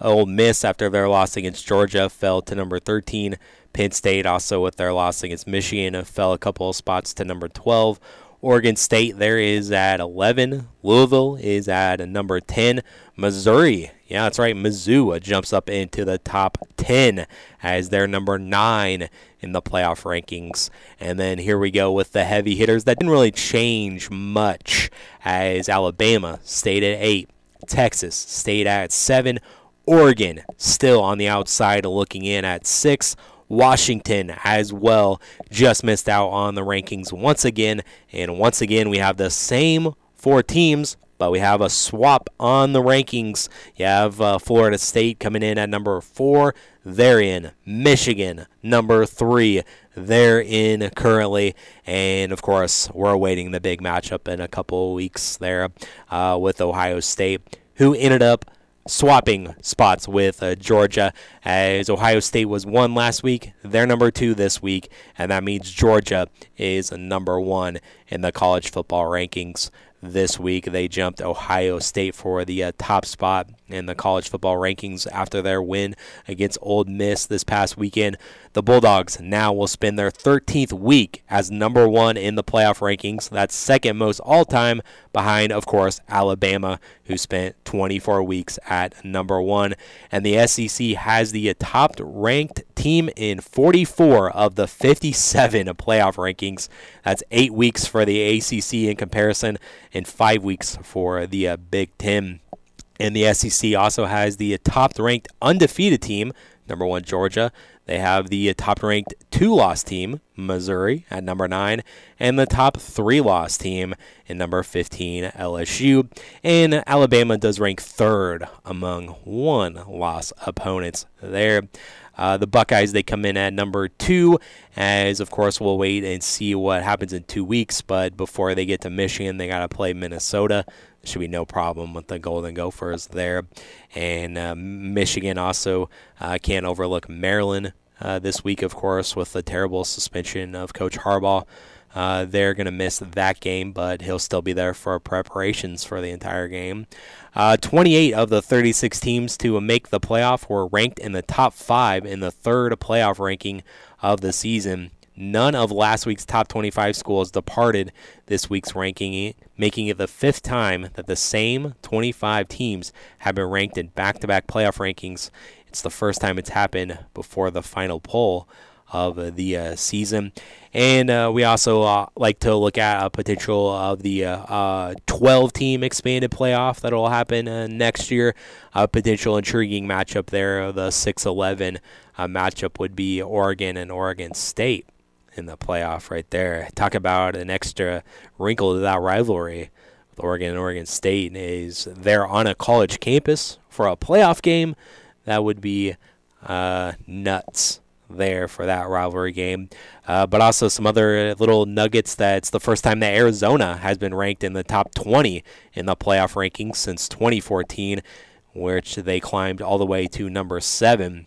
Ole Miss, after their loss against Georgia, fell to number thirteen. Penn State, also with their loss against Michigan, fell a couple of spots to number twelve. Oregon State there is at eleven. Louisville is at number ten. Missouri, yeah, that's right, Mizzou jumps up into the top ten as they're number nine in the playoff rankings. And then here we go with the heavy hitters. That didn't really change much as Alabama stayed at eight. Texas stayed at seven. Oregon still on the outside looking in at six. Washington as well just missed out on the rankings once again, and once again we have the same four teams, but we have a swap on the rankings. You have uh, Florida State coming in at number four. They're in. Michigan, number three. They're in currently. And, of course, we're awaiting the big matchup in a couple of weeks there uh, with Ohio State, who ended up swapping spots with uh, Georgia, as Ohio State was one last week. They're number two this week, and that means Georgia is number one in the college football rankings this week. They jumped Ohio State for the uh, top spot in the college football rankings after their win against Ole Miss this past weekend. The Bulldogs now will spend their thirteenth week as number one in the playoff rankings. That's second most all-time behind, of course, Alabama, who spent twenty-four weeks at number one. And the S E C has the top-ranked team in forty-four of the fifty-seven playoff rankings. That's eight weeks for the A C C in comparison and five weeks for the uh, Big Ten. And the S E C also has the top-ranked undefeated team, number one, Georgia. They have the top-ranked two-loss team, Missouri, at number nine, and the top three-loss team in number fifteen, L S U. And Alabama does rank third among one-loss opponents there. Uh, the Buckeyes, they come in at number two, as, of course, we'll wait and see what happens in two weeks. But before they get to Michigan, they got to play Minnesota. Should be no problem with the Golden Gophers there. And uh, Michigan also uh, can't overlook Maryland uh, this week, of course, with the terrible suspension of Coach Harbaugh. Uh, they're going to miss that game, but he'll still be there for preparations for the entire game. Uh, twenty-eight of the thirty-six teams to make the playoff were ranked in the top five in the third playoff ranking of the season. None of last week's top twenty-five schools departed this week's ranking, making it the fifth time that the same twenty-five teams have been ranked in back-to-back playoff rankings. It's the first time it's happened before the final poll of the uh, season. And uh, we also uh, like to look at a potential of the uh, twelve-team uh, expanded playoff that will happen uh, next year. A potential intriguing matchup there. The six eleven uh, matchup would be Oregon and Oregon State in the playoff right there. Talk about an extra wrinkle to that rivalry. Oregon and Oregon State is there on a college campus for a playoff game. That would be uh, nuts there for that rivalry game. Uh, but also some other little nuggets. That's the first time that Arizona has been ranked in the top twenty in the playoff rankings since twenty fourteen, which they climbed all the way to number seven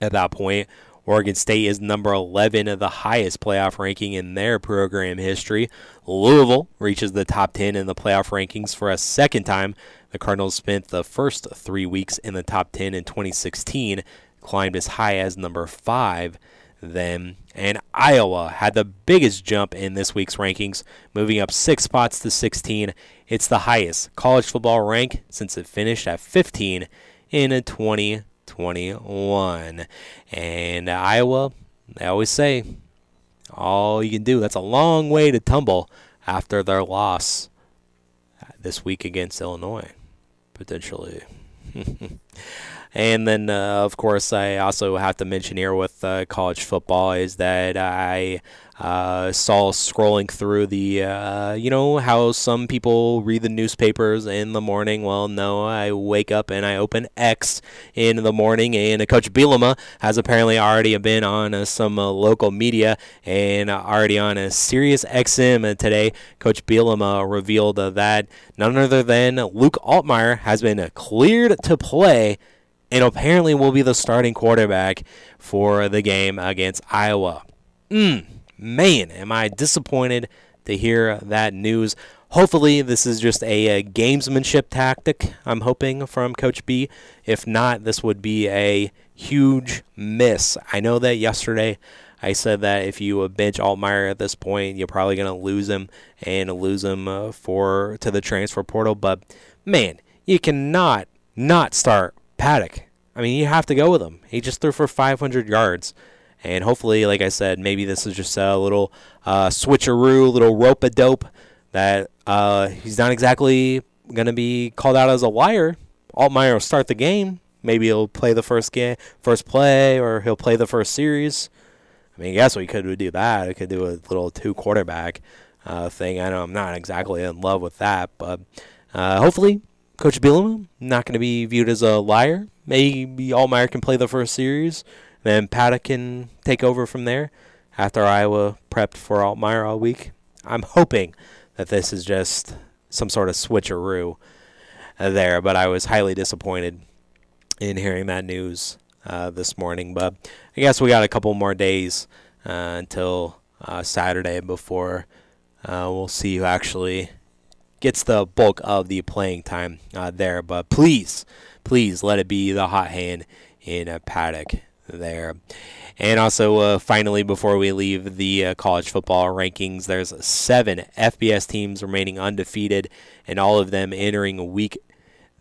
at that point. Oregon State is number eleven of the highest playoff ranking in their program history. Louisville reaches the top ten in the playoff rankings for a second time. The Cardinals spent the first three weeks in the top ten in twenty sixteen, climbed as high as number five then. And Iowa had the biggest jump in this week's rankings, moving up six spots to sixteen. It's the highest college football rank since it finished at fifteen in a twenty twenty-one. And Iowa, they always say, all you can do, that's a long way to tumble after their loss this week against Illinois, potentially. And then, uh, of course, I also have to mention here with uh, college football is that I uh, saw scrolling through the, uh, you know, how some people read the newspapers in the morning. Well, no, I wake up and I open X in the morning, and Coach Bielema has apparently already been on uh, some uh, local media and uh, already on a Sirius X M today. Coach Bielema revealed uh, that none other than Luke Altmaier has been uh, cleared to play and apparently will be the starting quarterback for the game against Iowa. Mm, man, am I disappointed to hear that news. Hopefully this is just a, a gamesmanship tactic, I'm hoping, from Coach B. If not, this would be a huge miss. I know that yesterday I said that if you bench Altmaier at this point, you're probably going to lose him and lose him uh, for to the transfer portal. But, man, you cannot not start Paddock. I mean, you have to go with him. He just threw for five hundred yards. And hopefully, like I said, maybe this is just a little uh, switcheroo, little rope-a-dope that uh, he's not exactly going to be called out as a liar. Altmaier will start the game. Maybe he'll play the first game, first play, or he'll play the first series. I mean, I guess we could do that. We could do a little two-quarterback uh, thing. I know I'm not exactly in love with that, but uh, hopefully Coach Bielema not going to be viewed as a liar. Maybe Altmaier can play the first series, then Paddock can take over from there after Iowa prepped for Altmaier all week. I'm hoping that this is just some sort of switcheroo there, but I was highly disappointed in hearing that news uh, this morning. But I guess we got a couple more days uh, until uh, Saturday before uh, we'll see who actually gets the bulk of the playing time uh, there. But please, please let it be the hot hand in a Paddock there. And also, uh, finally, before we leave the uh, college football rankings, there's seven F B S teams remaining undefeated, and all of them entering a week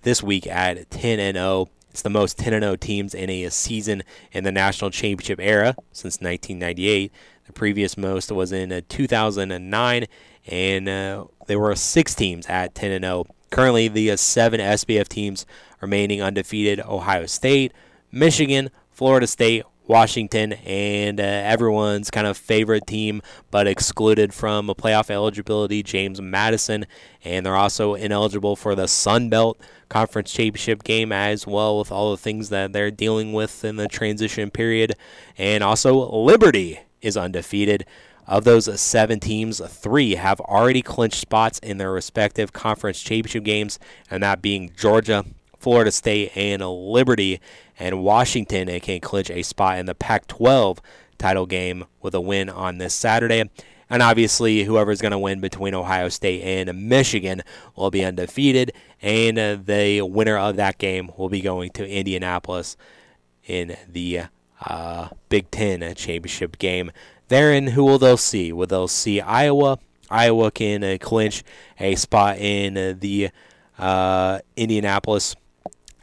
this week at ten and oh. It's the most ten and oh teams in a season in the national championship era since nineteen ninety-eight. The previous most was in uh, two thousand nine, and uh, there were six teams at ten and oh. Currently, the uh, seven S B F teams remaining undefeated: Ohio State, Michigan, Florida State, Washington, and uh, everyone's kind of favorite team, but excluded from a playoff eligibility, James Madison. And they're also ineligible for the Sun Belt Conference Championship game as well, with all the things that they're dealing with in the transition period. And also, Liberty is undefeated. Of those seven teams, three have already clinched spots in their respective conference championship games, and that being Georgia, Florida State, and Liberty. And Washington can clinch a spot in the Pac twelve title game with a win on this Saturday. And obviously, whoever's going to win between Ohio State and Michigan will be undefeated, and the winner of that game will be going to Indianapolis in the uh, Big Ten championship game. Therein, who will they see? Will they see Iowa? Iowa can uh, clinch a spot in uh, the uh, Indianapolis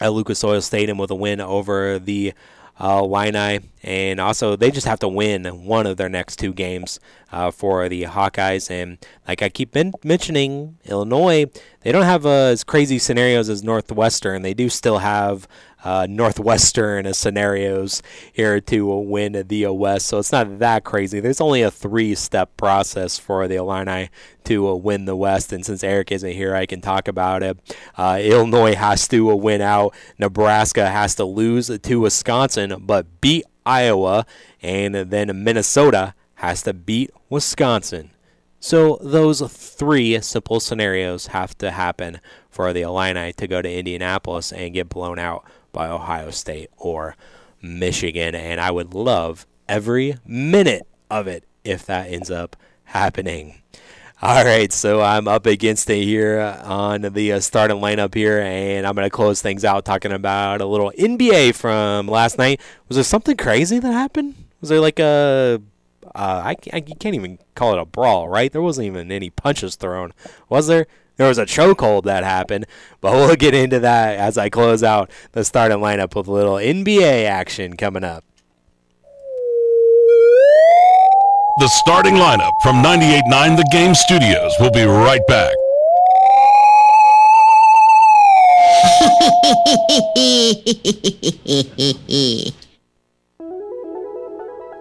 at Lucas Oil Stadium with a win over the uh, Waianae, and also they just have to win one of their next two games uh, for the Hawkeyes. And like I keep been mentioning, Illinois, they don't have uh, as crazy scenarios as Northwestern. They do still have uh, Northwestern as scenarios here to win the West, so it's not that crazy. There's only a three-step process for the Illini to uh, win the West, and since Eric isn't here, I can talk about it. Uh, Illinois has to uh, win out. Nebraska has to lose to Wisconsin but beat Iowa, and then Minnesota has to beat Wisconsin. So those three simple scenarios have to happen for the Illini to go to Indianapolis and get blown out by Ohio State or Michigan, and I would love every minute of it if that ends up happening. All right, so I'm up against it here on the starting lineup here, and I'm going to close things out talking about a little N B A from last night. Was there something crazy that happened? Was there like a uh, – I, I can't even call it a brawl, right? There wasn't even any punches thrown, was there? There was a chokehold that happened, but we'll get into that as I close out the starting lineup with a little N B A action coming up. The starting lineup from ninety-eight point nine The Game Studios will be right back.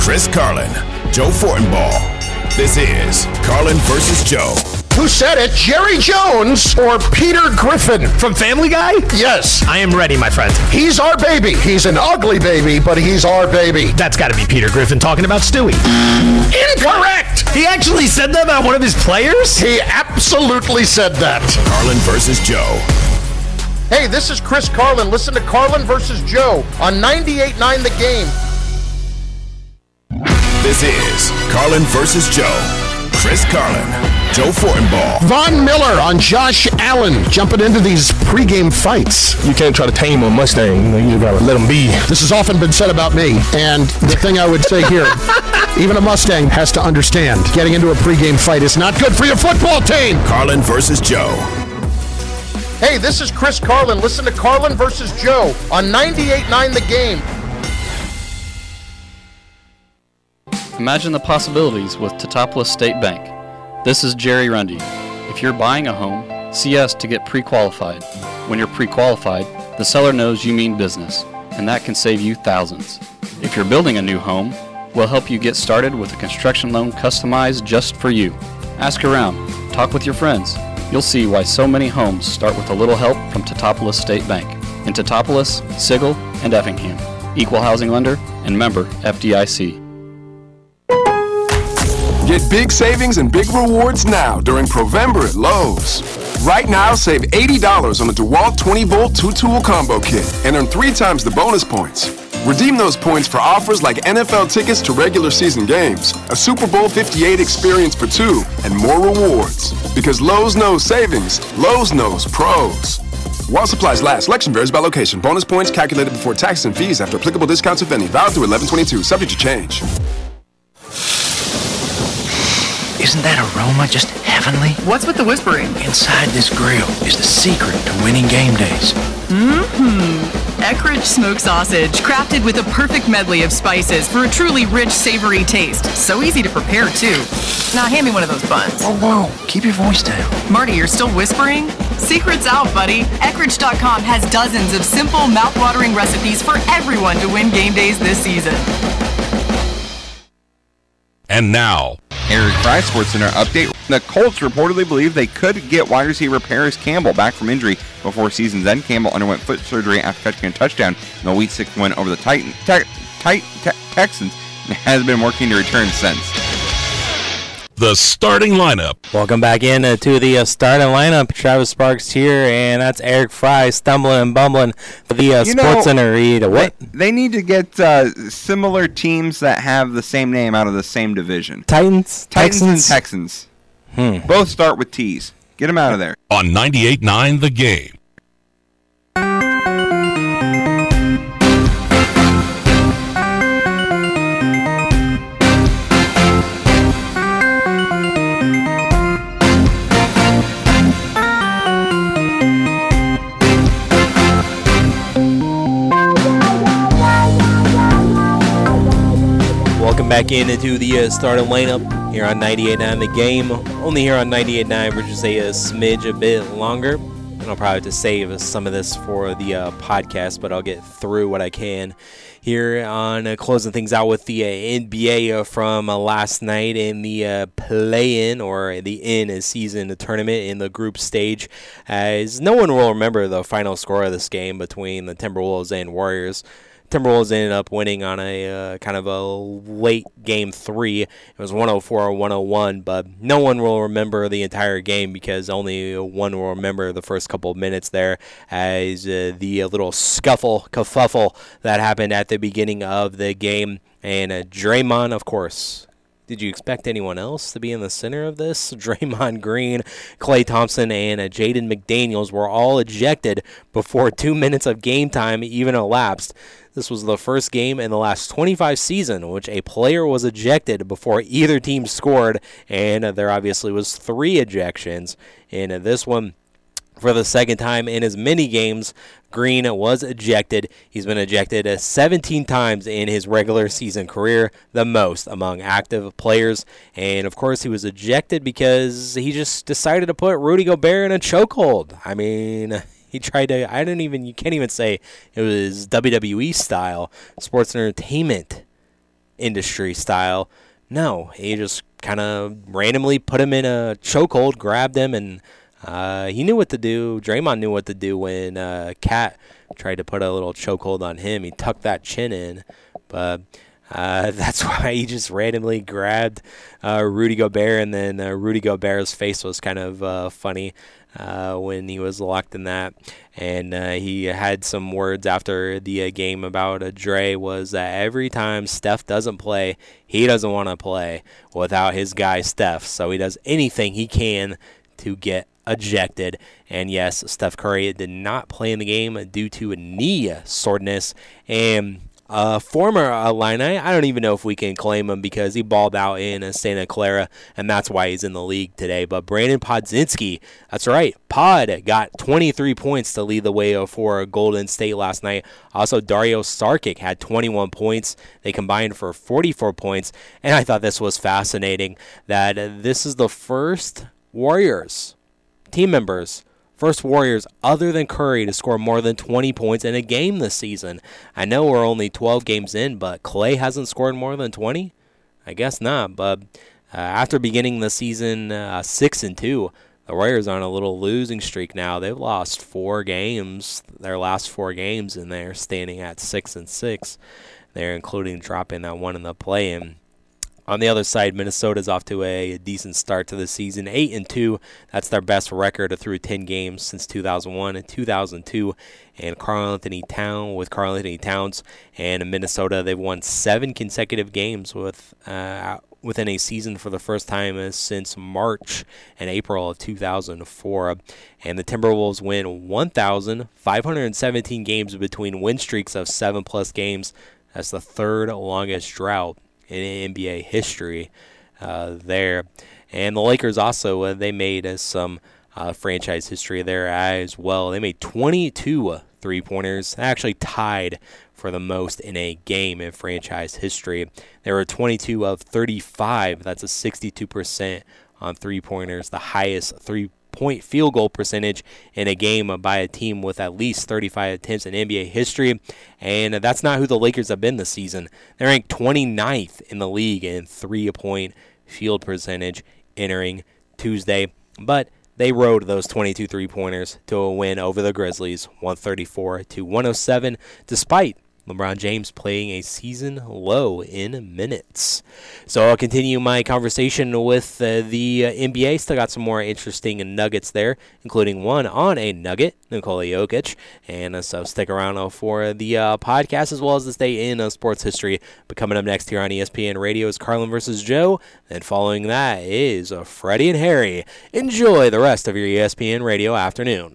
Chris Carlin, Joe Fortenball. This is Carlin versus Joe. Who said it? Jerry Jones or Peter Griffin? From Family Guy? Yes. I am ready, my friend. He's our baby. He's an ugly baby, but he's our baby. That's got to be Peter Griffin talking about Stewie. Incorrect! He actually said that about one of his players? He absolutely said that. Carlin versus Joe. Hey, this is Chris Carlin. Listen to Carlin versus Joe on ninety-eight point nine The Game. This is Carlin versus Joe. Chris Carlin, Joe Fortenball. Von Miller on Josh Allen jumping into these pregame fights. You can't try to tame a Mustang. You know, you gotta let them be. This has often been said about me. And the thing I would say here, even a Mustang has to understand getting into a pregame fight is not good for your football team. Carlin versus Joe. Hey, this is Chris Carlin. Listen to Carlin versus Joe on ninety-eight point nine The Game. Imagine the possibilities with Totopolis State Bank. This is Jerry Rundy. If you're buying a home, see us to get pre-qualified. When you're pre-qualified, the seller knows you mean business, and that can save you thousands. If you're building a new home, we'll help you get started with a construction loan customized just for you. Ask around, talk with your friends. You'll see why so many homes start with a little help from Totopolis State Bank. In Totopolis, Sigel, and Effingham. Equal housing lender and member F D I C. Get big savings and big rewards now during Provember at Lowe's. Right now, save eighty dollars on the DeWalt twenty volt two-tool combo kit and earn three times the bonus points. Redeem those points for offers like N F L tickets to regular season games, a Super Bowl fifty-eight experience for two, and more rewards. Because Lowe's knows savings, Lowe's knows pros. While supplies last, selection varies by location. Bonus points calculated before taxes and fees after applicable discounts if any. Valid through eleven twenty-two, subject to change. Isn't that aroma just heavenly? What's with the whispering? Inside this grill is the secret to winning game days. Mmm-hmm. Eckridge smoked sausage, crafted with a perfect medley of spices for a truly rich, savory taste. So easy to prepare, too. Now, hand me one of those buns. Whoa, whoa. Keep your voice down. Marty, you're still whispering? Secret's out, buddy. Eckridge dot com has dozens of simple, mouth-watering recipes for everyone to win game days this season. And now, Eric Fry, SportsCenter update. The Colts reportedly believe they could get wide receiver Paris Campbell back from injury before season's end. Campbell underwent foot surgery after catching a touchdown in the Week six win over the Titan, te- te- te- Texans and has been working to return since. the starting lineup. Welcome back in uh, to the uh, starting lineup. Travis Sparks here, and that's Eric Fry stumbling and bumbling for the uh, Sports Center read. What? They, they need to get uh, similar teams that have the same name out of the same division. Titans? Titans Texans? and Texans. Hmm. Both start with T's. Get them out of there. On ninety-eight nine, The Game. Back in into the uh, starting lineup here on ninety-eight nine The Game. Only here on ninety-eight nine, we're just a, a smidge a bit longer. And I'll probably have to save some of this for the uh, podcast, but I'll get through what I can here on uh, closing things out with the uh, N B A uh, from uh, last night in the uh, play-in or the end-of-season tournament in the group stage. As no one will remember the final score of this game between the Timberwolves and Warriors. Timberwolves ended up winning on a uh, kind of a late game three. It was one oh four to one oh one, but no one will remember the entire game because only one will remember the first couple of minutes there as uh, the little scuffle, kerfuffle that happened at the beginning of the game. And uh, Draymond, of course. Did you expect anyone else to be in the center of this? Draymond Green, Klay Thompson, and uh, Jaden McDaniels were all ejected before two minutes of game time even elapsed. This was the first game in the last twenty-five season, which a player was ejected before either team scored, and uh, there obviously was three ejections in uh, this one. For the second time in as many games, Green was ejected. He's been ejected seventeen times in his regular season career, the most among active players. And, of course, he was ejected because he just decided to put Rudy Gobert in a chokehold. I mean, he tried to – I don't even – you can't even say it was W W E style, sports and entertainment industry style. No, he just kind of randomly put him in a chokehold, grabbed him, and – Uh, he knew what to do. Draymond knew what to do when uh, Cat tried to put a little chokehold on him. He tucked that chin in, but uh, that's why he just randomly grabbed uh, Rudy Gobert, and then uh, Rudy Gobert's face was kind of uh, funny uh, when he was locked in that. And uh, he had some words after the uh, game about uh, Dre was that every time Steph doesn't play, he doesn't want to play without his guy Steph, so he does anything he can to get ejected. And yes, Steph Curry did not play in the game due to a knee soreness. And a former Illini, I don't even know if we can claim him because he balled out in Santa Clara, and that's why he's in the league today. But Brandon Podzinski, that's right, Pod got twenty-three points to lead the way for Golden State last night. Also, Dario Saric had twenty-one points. They combined for forty-four points. And I thought this was fascinating that this is the first Warriors team members, first Warriors other than Curry to score more than twenty points in a game this season. I know we're only twelve games in, but Klay hasn't scored more than twenty? I guess not, but uh, after beginning the season uh, six and two, the Warriors are on a little losing streak now. They've lost four games, their last four games, and they're standing at six and six. They're including dropping that one in the play-in. On the other side, Minnesota's off to a decent start to the season, eight and two. That's their best record through ten games since two thousand one and two thousand two. And Karl-Anthony Towns with Karl-Anthony Towns and Minnesota, they've won seven consecutive games with uh, within a season for the first time since March and April of two thousand four. And the Timberwolves win one thousand five hundred seventeen games between win streaks of seven plus games. That's the third longest drought in N B A history uh, there. And the Lakers also, uh, they made uh, some uh, franchise history there as well. They made twenty-two uh, three-pointers, actually tied for the most in a game in franchise history. They were twenty-two of thirty-five. That's a sixty-two percent on three-pointers, the highest three-point field goal percentage in a game by a team with at least thirty-five attempts in N B A history. And that's not who the Lakers have been this season. They're ranked twenty-ninth in the league in three-point field percentage entering Tuesday. But they rode those twenty-two three-pointers to a win over the Grizzlies, one thirty-four to one oh seven, despite LeBron James playing a season low in minutes. So I'll continue my conversation with uh, the uh, N B A. Still got some more interesting nuggets there, including one on a nugget, Nikola Jokic. And uh, so stick around uh, for the uh, podcast as well as this day in uh, sports history. But coming up next here on E S P N Radio is Carlin versus Joe. And following that is uh, Freddie and Harry. Enjoy the rest of your E S P N Radio afternoon.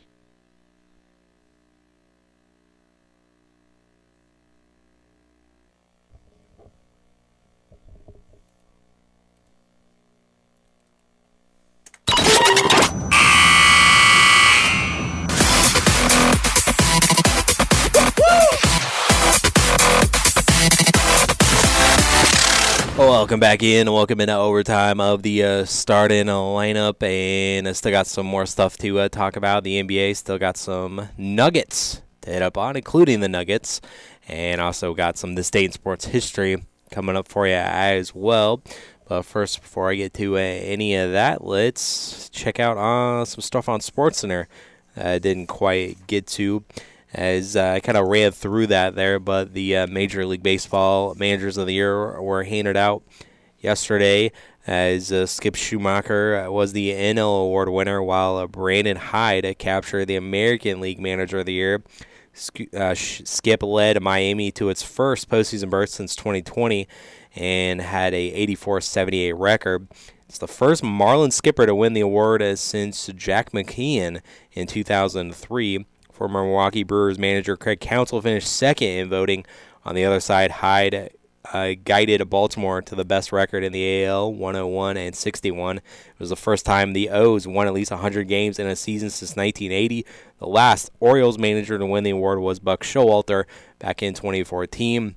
Welcome back in. Welcome into overtime of the uh, starting lineup, and I still got some more stuff to uh, talk about. The N B A still got some nuggets to hit up on, including the Nuggets, and also got some this day in sports history coming up for you as well. But first, before I get to uh, any of that, let's check out uh, some stuff on SportsCenter that I didn't quite get to. As uh, I kind of ran through that there, but the uh, Major League Baseball Managers of the Year were handed out yesterday as uh, Skip Schumacher was the N L Award winner, while uh, Brandon Hyde captured the American League Manager of the Year. Sk- uh, Skip led Miami to its first postseason berth since twenty twenty and had a eighty-four seventy-eight record. It's the first Marlins skipper to win the award uh, since Jack McKeon in two thousand three. Former Milwaukee Brewers manager Craig Counsell finished second in voting. On the other side, Hyde uh, guided Baltimore to the best record in the A L, one oh one and sixty-one. It was the first time the O's won at least one hundred games in a season since nineteen eighty. The last Orioles manager to win the award was Buck Showalter back in twenty fourteen.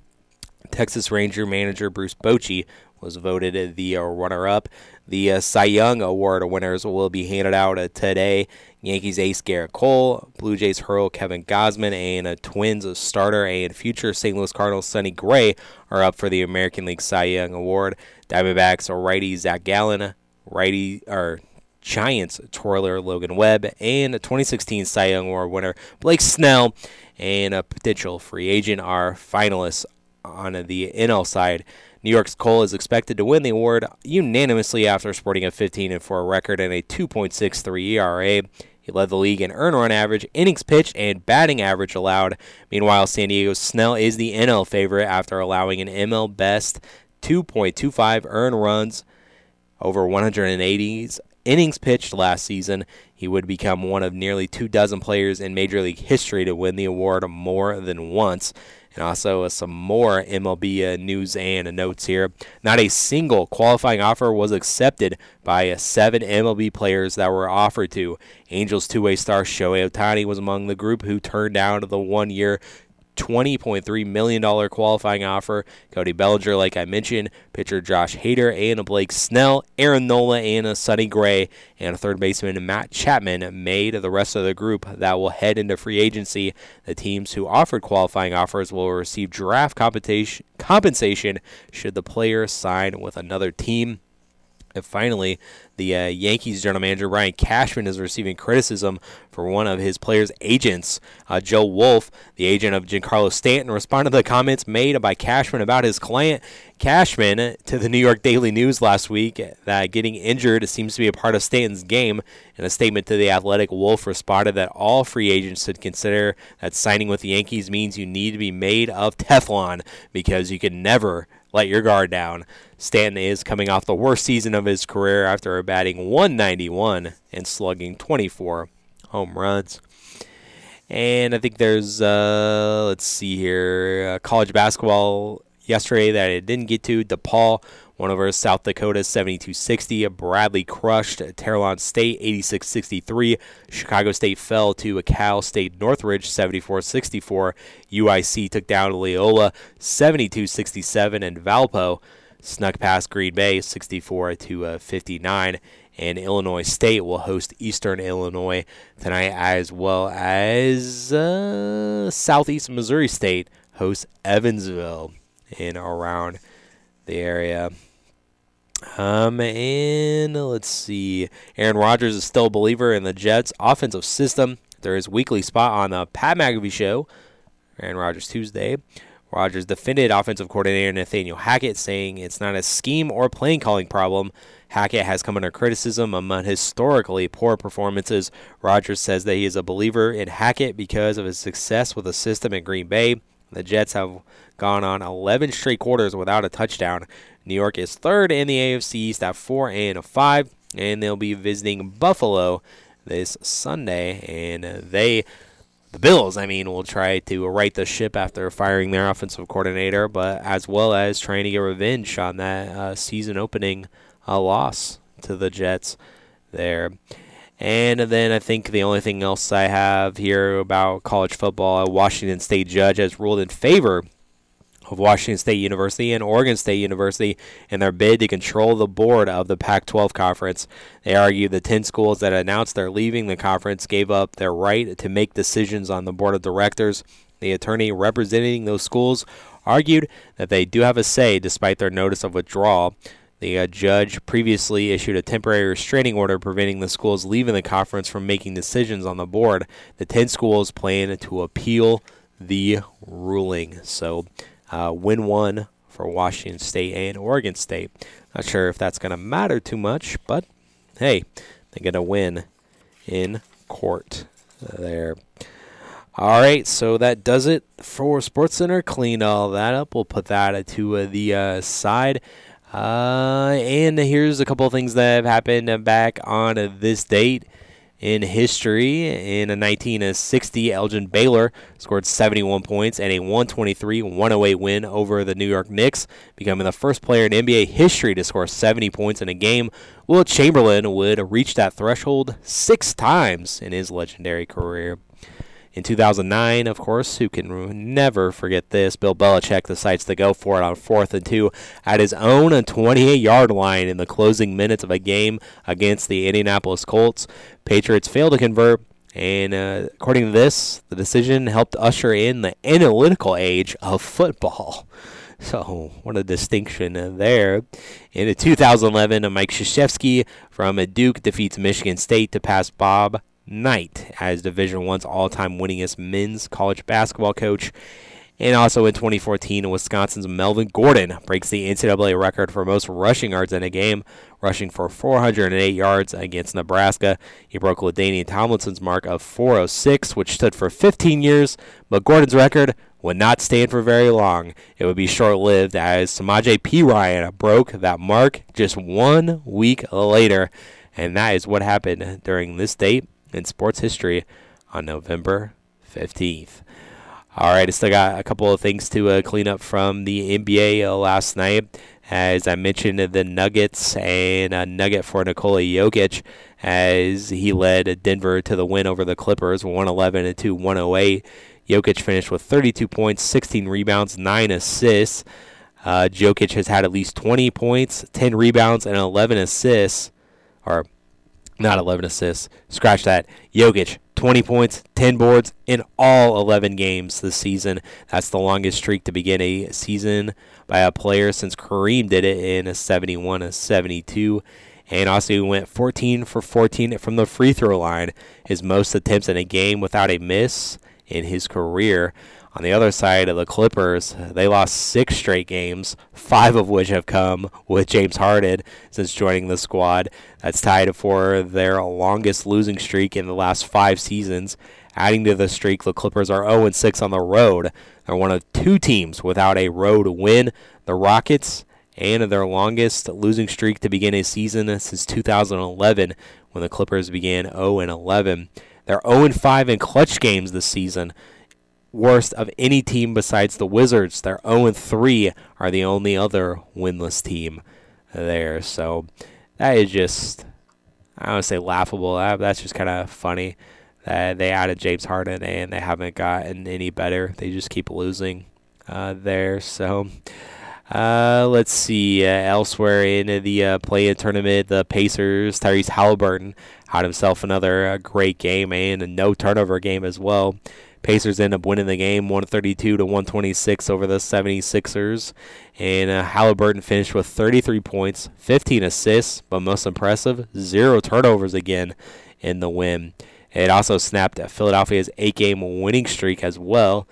Texas Ranger manager Bruce Bochy was voted the uh, runner-up. The uh, Cy Young Award winners will be handed out uh, today. Yankees ace Garrett Cole, Blue Jays hurl Kevin Gausman, and uh, Twins uh, starter and future Saint Louis Cardinals Sonny Gray are up for the American League Cy Young Award. Diamondbacks uh, righty Zach Gallen, righty or Giants twirler Logan Webb, and twenty sixteen Cy Young Award winner Blake Snell, and a potential free agent are finalists on uh, the N L side. New York's Cole is expected to win the award unanimously after sporting a fifteen and four record and a two point six three E R A. He led the league in earned run average, innings pitched, and batting average allowed. Meanwhile, San Diego's Snell is the N L favorite after allowing an M L best two point two five earned runs over one hundred eighty innings pitched last season. He would become one of nearly two dozen players in Major League history to win the award more than once. And also uh, some more M L B uh, news and uh, notes here. Not a single qualifying offer was accepted by uh, seven M L B players that were offered to. Angels two-way star Shohei Ohtani was among the group who turned down the one-year twenty point three million dollars qualifying offer. Cody Bellinger, like I mentioned, pitcher Josh Hader, and Blake Snell, Aaron Nola, and Sonny Gray, and third baseman Matt Chapman made the rest of the group that will head into free agency. The teams who offered qualifying offers will receive draft compensation should the player sign with another team. And finally, the uh, Yankees general manager Brian Cashman is receiving criticism for one of his players' agents, uh, Joe Wolf. The agent of Giancarlo Stanton responded to the comments made by Cashman about his client. Cashman to the New York Daily News last week that getting injured seems to be a part of Stanton's game. In a statement to The Athletic, Wolf responded that all free agents should consider that signing with the Yankees means you need to be made of Teflon because you can never let your guard down. Stanton is coming off the worst season of his career after batting one ninety-one and slugging twenty-four home runs. And I think there's, uh, let's see here, uh, college basketball yesterday that I didn't get to. DePaul won over South Dakota seventy-two sixty. Bradley crushed Tarleton State eighty-six sixty-three. Chicago State fell to Cal State Northridge seventy-four sixty-four. U I C took down Loyola seventy-two sixty-seven, and Valpo snuck past Green Bay sixty-four to fifty-nine. And Illinois State will host Eastern Illinois tonight, as well as uh, Southeast Missouri State hosts Evansville. and around the area. Um, and let's see. Aaron Rodgers is still a believer in the Jets' offensive system. There is weekly spot on the Pat McAfee Show, Aaron Rodgers Tuesday. Rodgers defended offensive coordinator Nathaniel Hackett, saying it's not a scheme or playing calling problem. Hackett has come under criticism among historically poor performances. Rodgers says that he is a believer in Hackett because of his success with the system in Green Bay. The Jets have gone on eleven straight quarters without a touchdown. New York is third in the A F C East at four and five, and they'll be visiting Buffalo this Sunday. And they, the Bills, I mean, will try to right the ship after firing their offensive coordinator, but as well as trying to get revenge on that uh, season-opening uh, loss to the Jets there. And then I think the only thing else I have here about college football, a Washington State judge has ruled in favor of Washington State University and Oregon State University in their bid to control the board of the Pac twelve conference. They argue the ten schools that announced they're leaving the conference gave up their right to make decisions on the board of directors. The attorney representing those schools argued that they do have a say despite their notice of withdrawal. The uh, judge previously issued a temporary restraining order preventing the schools leaving the conference from making decisions on the board. The ten schools plan to appeal the ruling. So Uh, win one for Washington State and Oregon State. Not sure if that's going to matter too much, but hey, they're going to win in court there. All right, so that does it for SportsCenter. Clean all that up. We'll put that to uh, the uh, side. Uh, and here's a couple of things that have happened back on uh, this date in history. In nineteen sixty, Elgin Baylor scored seventy-one points in a one twenty-three to one oh eight win over the New York Knicks, becoming the first player in N B A history to score seventy points in a game. Will Chamberlain would reach that threshold six times in his legendary career. In two thousand nine, of course, who can never forget this, Bill Belichick decides to go for it on fourth and two at his own twenty-eight-yard line in the closing minutes of a game against the Indianapolis Colts. Patriots fail to convert, and uh, according to this, the decision helped usher in the analytical age of football. So what a distinction there. In two thousand eleven, Mike Krzyzewski from Duke defeats Michigan State to pass Bob Knight as Division I's all-time winningest men's college basketball coach. And also in twenty fourteen, Wisconsin's Melvin Gordon breaks the N C double A record for most rushing yards in a game, rushing for four hundred eight yards against Nebraska. He broke LaDainian Tomlinson's mark of four oh six, which stood for fifteen years, but Gordon's record would not stand for very long. It would be short-lived as Samaje Perine broke that mark just one week later. And that is what happened during this date in sports history on November fifteenth. All right, I still got a couple of things to uh, clean up from the N B A uh, last night. As I mentioned, the Nuggets and a nugget for Nikola Jokic as he led Denver to the win over the Clippers, one eleven to one oh eight. Jokic finished with thirty-two points, sixteen rebounds, nine assists. Uh, Jokic has had at least twenty points, ten rebounds, and eleven assists, or not eleven assists. Scratch that. Jokic, twenty points, ten boards in all eleven games this season. That's the longest streak to begin a season by a player since Kareem did it in a seventy-one to seventy-two. And also he went fourteen for fourteen from the free throw line, his most attempts in a game without a miss in his career. On the other side of the Clippers, they lost six straight games, five of which have come with James Harden since joining the squad. That's tied for their longest losing streak in the last five seasons. Adding to the streak, the Clippers are oh and six on the road. They're one of two teams without a road win, the Rockets, and their longest losing streak to begin a season since two thousand eleven when the Clippers began oh and eleven. They're oh and five in clutch games this season, worst of any team besides the Wizards. They're oh and three, are the only other winless team there. So that is just, I don't want to say laughable. That's just kind of funny that they added James Harden and they haven't gotten any better. They just keep losing uh, there. So uh, let's see. Uh, elsewhere in the uh, play-in tournament, the Pacers, Tyrese Halliburton had himself another uh, great game and a no-turnover game as well. Pacers end up winning the game one thirty-two to one twenty-six over the seventy-sixers. And uh, Halliburton finished with thirty-three points, fifteen assists, but most impressive, zero turnovers again in the win. It also snapped Philadelphia's eight-game winning streak as well.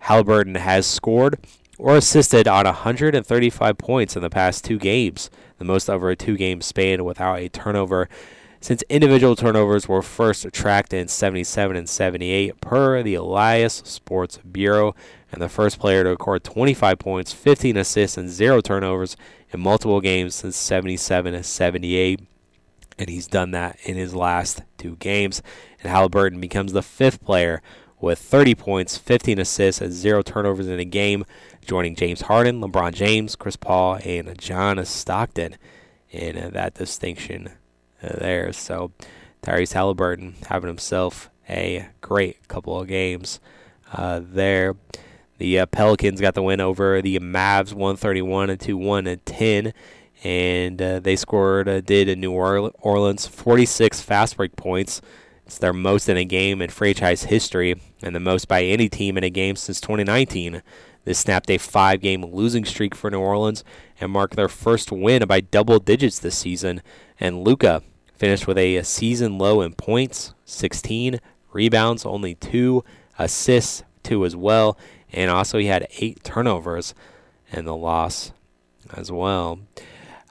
Halliburton has scored or assisted on one hundred thirty-five points in the past two games, the most over a two-game span without a turnover, since individual turnovers were first tracked in seventy-seven and seventy-eight per the Elias Sports Bureau, and the first player to record twenty-five points, fifteen assists, and zero turnovers in multiple games since seventy-seven and seventy-eight, and he's done that in his last two games. And Halliburton becomes the fifth player with thirty points, fifteen assists, and zero turnovers in a game, joining James Harden, LeBron James, Chris Paul, and John Stockton in that distinction there. So Tyrese Halliburton having himself a great couple of games uh, there. The uh, Pelicans got the win over the Mavs, one thirty-one to one ten, and uh, they scored, uh, did in New Orleans, forty-six fast break points. It's their most in a game in franchise history and the most by any team in a game since twenty nineteen. This snapped a five-game losing streak for New Orleans and marked their first win by double digits this season. And Luka finished with a season low in points, sixteen rebounds, only two assists, two as well. And also he had eight turnovers in the loss as well.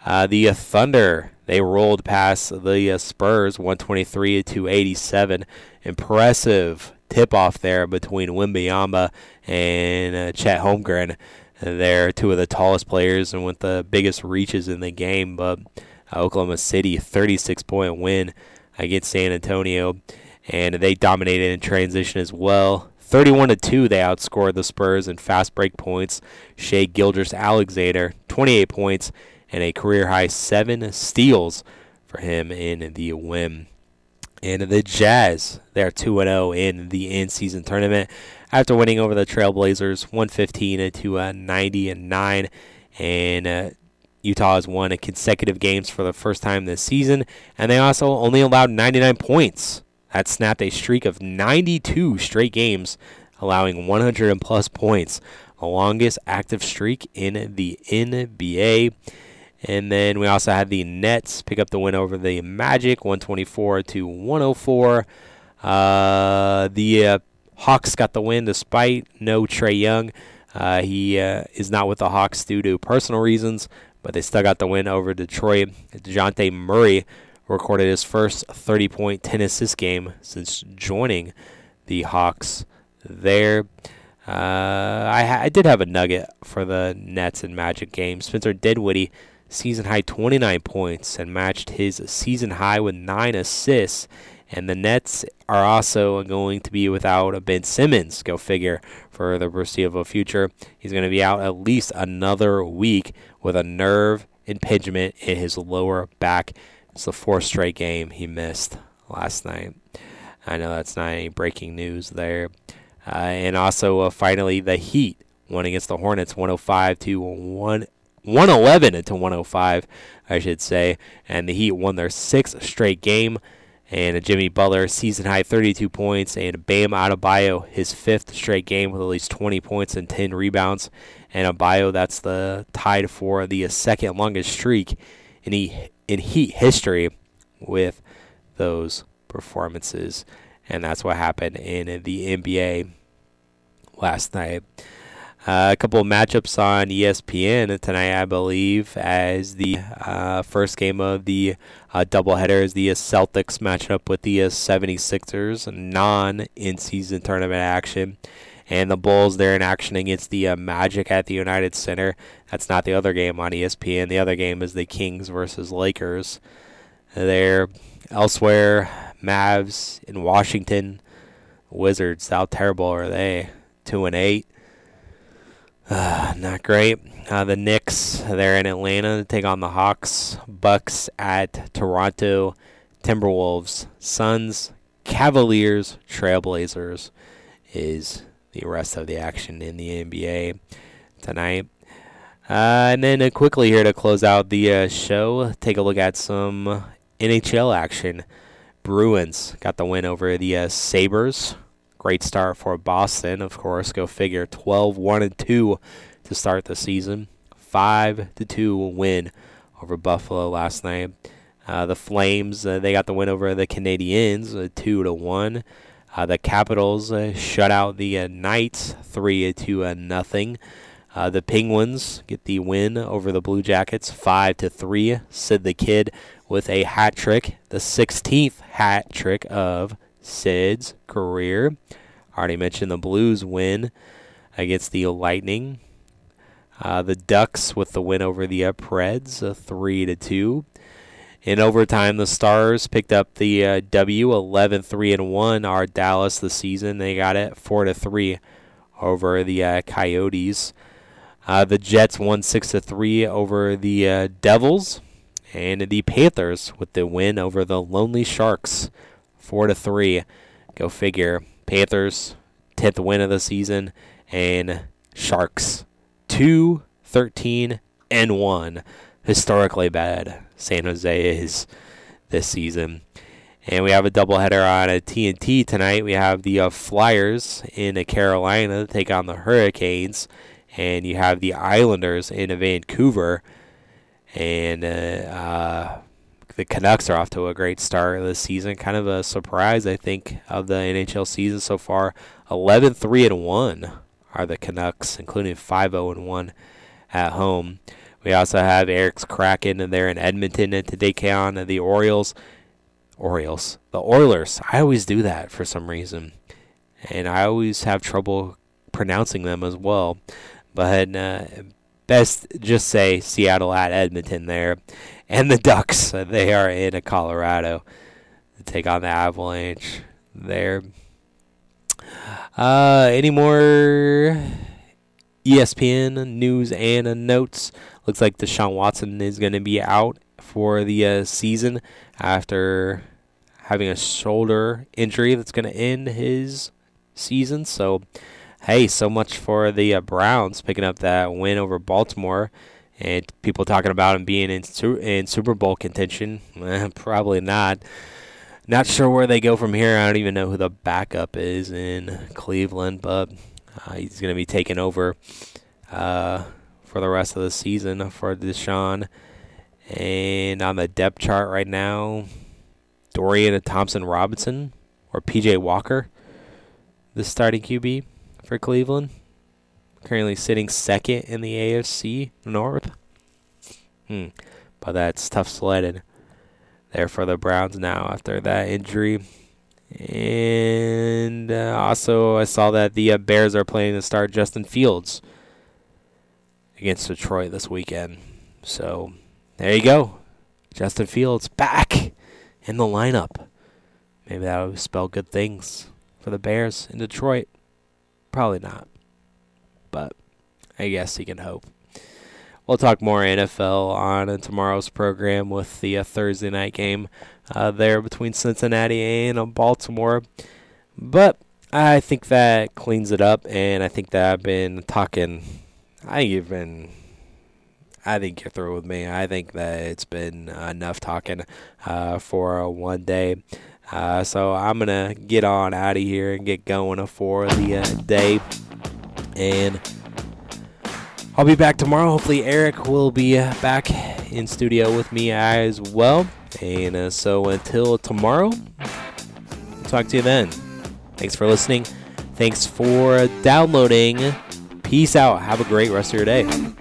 Uh, the Thunder, they rolled past the uh, Spurs one twenty-three to eighty-seven. Impressive tip-off there between Wembanyama and uh, Chet Holmgren. They're two of the tallest players and with the biggest reaches in the game. But uh, Oklahoma City, thirty-six point win against San Antonio. And they dominated in transition as well. thirty-one to two, they outscored the Spurs in fast break points. Shai Gilgeous-Alexander, twenty-eight points. And a career-high seven steals for him in the win. And the Jazz, they're two and oh in the in-season tournament after winning over the Trailblazers one fifteen to ninety-nine. And uh, Utah has won consecutive games for the first time this season. And they also only allowed ninety-nine points. That snapped a streak of ninety-two straight games, allowing one hundred plus points, the longest active streak in the N B A. And then we also had the Nets pick up the win over the Magic, one twenty-four to one oh four. Uh, the uh, Hawks got the win despite no Trae Young. Uh, he uh, is not with the Hawks due to personal reasons, but they still got the win over Detroit. DeJounte Murray recorded his first thirty-point, ten-assist game since joining the Hawks there. Uh, I, ha- I did have a nugget for the Nets and Magic game. Spencer Dinwiddie, season-high twenty-nine points and matched his season-high with nine assists. And the Nets are also going to be without Ben Simmons, go figure, for the foreseeable future. He's going to be out at least another week with a nerve impingement in his lower back. It's the fourth straight game he missed last night. I know that's not any breaking news there. Uh, and also, uh, finally, the Heat won against the Hornets, one oh five to one eleven to one oh five, I should say. And the Heat won their sixth straight game. And Jimmy Butler, season-high thirty-two points. And Bam Adebayo, his fifth straight game with at least twenty points and ten rebounds. And Adebayo, that's the tied for the second longest streak in, he, in Heat history with those performances. And that's what happened in the N B A last night. Uh, a couple of matchups on E S P N tonight, I believe, as the uh, first game of the uh, doubleheader is the uh, Celtics matching up with the uh, seventy-sixers, non-in-season tournament action. And the Bulls, they're in action against the uh, Magic at the United Center. That's not the other game on E S P N. The other game is the Kings versus Lakers. They're elsewhere, Mavs in Washington, Wizards, how terrible are they? two and eight. Uh, not great. Uh, the Knicks, they're in Atlanta to take on the Hawks. Bucks at Toronto. Timberwolves, Suns, Cavaliers, Trailblazers is the rest of the action in the N B A tonight. Uh, and then uh, quickly here to close out the uh, show, take a look at some N H L action. Bruins got the win over the uh, Sabres, Great start for Boston, of course. Go figure, twelve one and two to start the season. five to two win over Buffalo last night. Uh, the Flames, uh, they got the win over the Canadiens, uh, two to one. Uh, the Capitals uh, shut out the uh, Knights, three to nothing. Uh, the Penguins get the win over the Blue Jackets, five to three. Sid the Kid with a hat trick, the sixteenth hat trick of Sid's career. I already mentioned the Blues win against the Lightning. Uh, the Ducks with the win over the uh, Preds, uh, three to two. In overtime, the Stars picked up the uh, W, eleven three and one. Our Dallas this season, they got it four to three over the uh, Coyotes. Uh, the Jets won six to three over the uh, Devils. And the Panthers with the win over the Lonely Sharks, four to three. Go figure. Panthers, tenth win of the season. And Sharks, two thirteen and one. Historically bad San Jose is this season. And we have a doubleheader on a T N T tonight. We have the uh, Flyers in Carolina to take on the Hurricanes. And you have the Islanders in Vancouver. And uh, uh, the Canucks are off to a great start this season. Kind of a surprise, I think, of the N H L season so far. eleven three and one are the Canucks, including five oh and one at home. We also have Eric's Kraken in there in Edmonton and to take on the Orioles. Orioles. The Oilers. I always do that for some reason. And I always have trouble pronouncing them as well. But uh, best just say Seattle at Edmonton there. And the Ducks. They are in Colorado to take on the Avalanche there. Uh, any more E S P N news and notes? Looks like Deshaun Watson is going to be out for the uh, season after having a shoulder injury that's going to end his season. So, hey, so much for the uh, Browns picking up that win over Baltimore. And people talking about him being in, su- in Super Bowl contention. Eh, probably not. Not sure where they go from here. I don't even know who the backup is in Cleveland, but uh, he's going to be taking over Uh for the rest of the season for Deshaun. And on the depth chart right now, Dorian Thompson-Robinson or P J Walker, the starting Q B for Cleveland, currently sitting second in the A F C North. Hmm. But that's tough sledding there for the Browns now after that injury. And uh, also I saw that the uh, Bears are planning to start Justin Fields against Detroit this weekend. So, there you go. Justin Fields back in the lineup. Maybe that would spell good things for the Bears in Detroit. Probably not. But I guess he can hope. We'll talk more N F L on tomorrow's program with the uh, Thursday night game uh, there between Cincinnati and uh, Baltimore. But I think that cleans it up, and I think that I've been talking... I think you've been, I think you're through with me. I think that it's been enough talking uh, for one day. Uh, so I'm going to get on out of here and get going for the uh, day. And I'll be back tomorrow. Hopefully Eric will be back in studio with me as well. And uh, so until tomorrow, I'll talk to you then. Thanks for listening. Thanks for downloading. Peace out. Have a great rest of your day.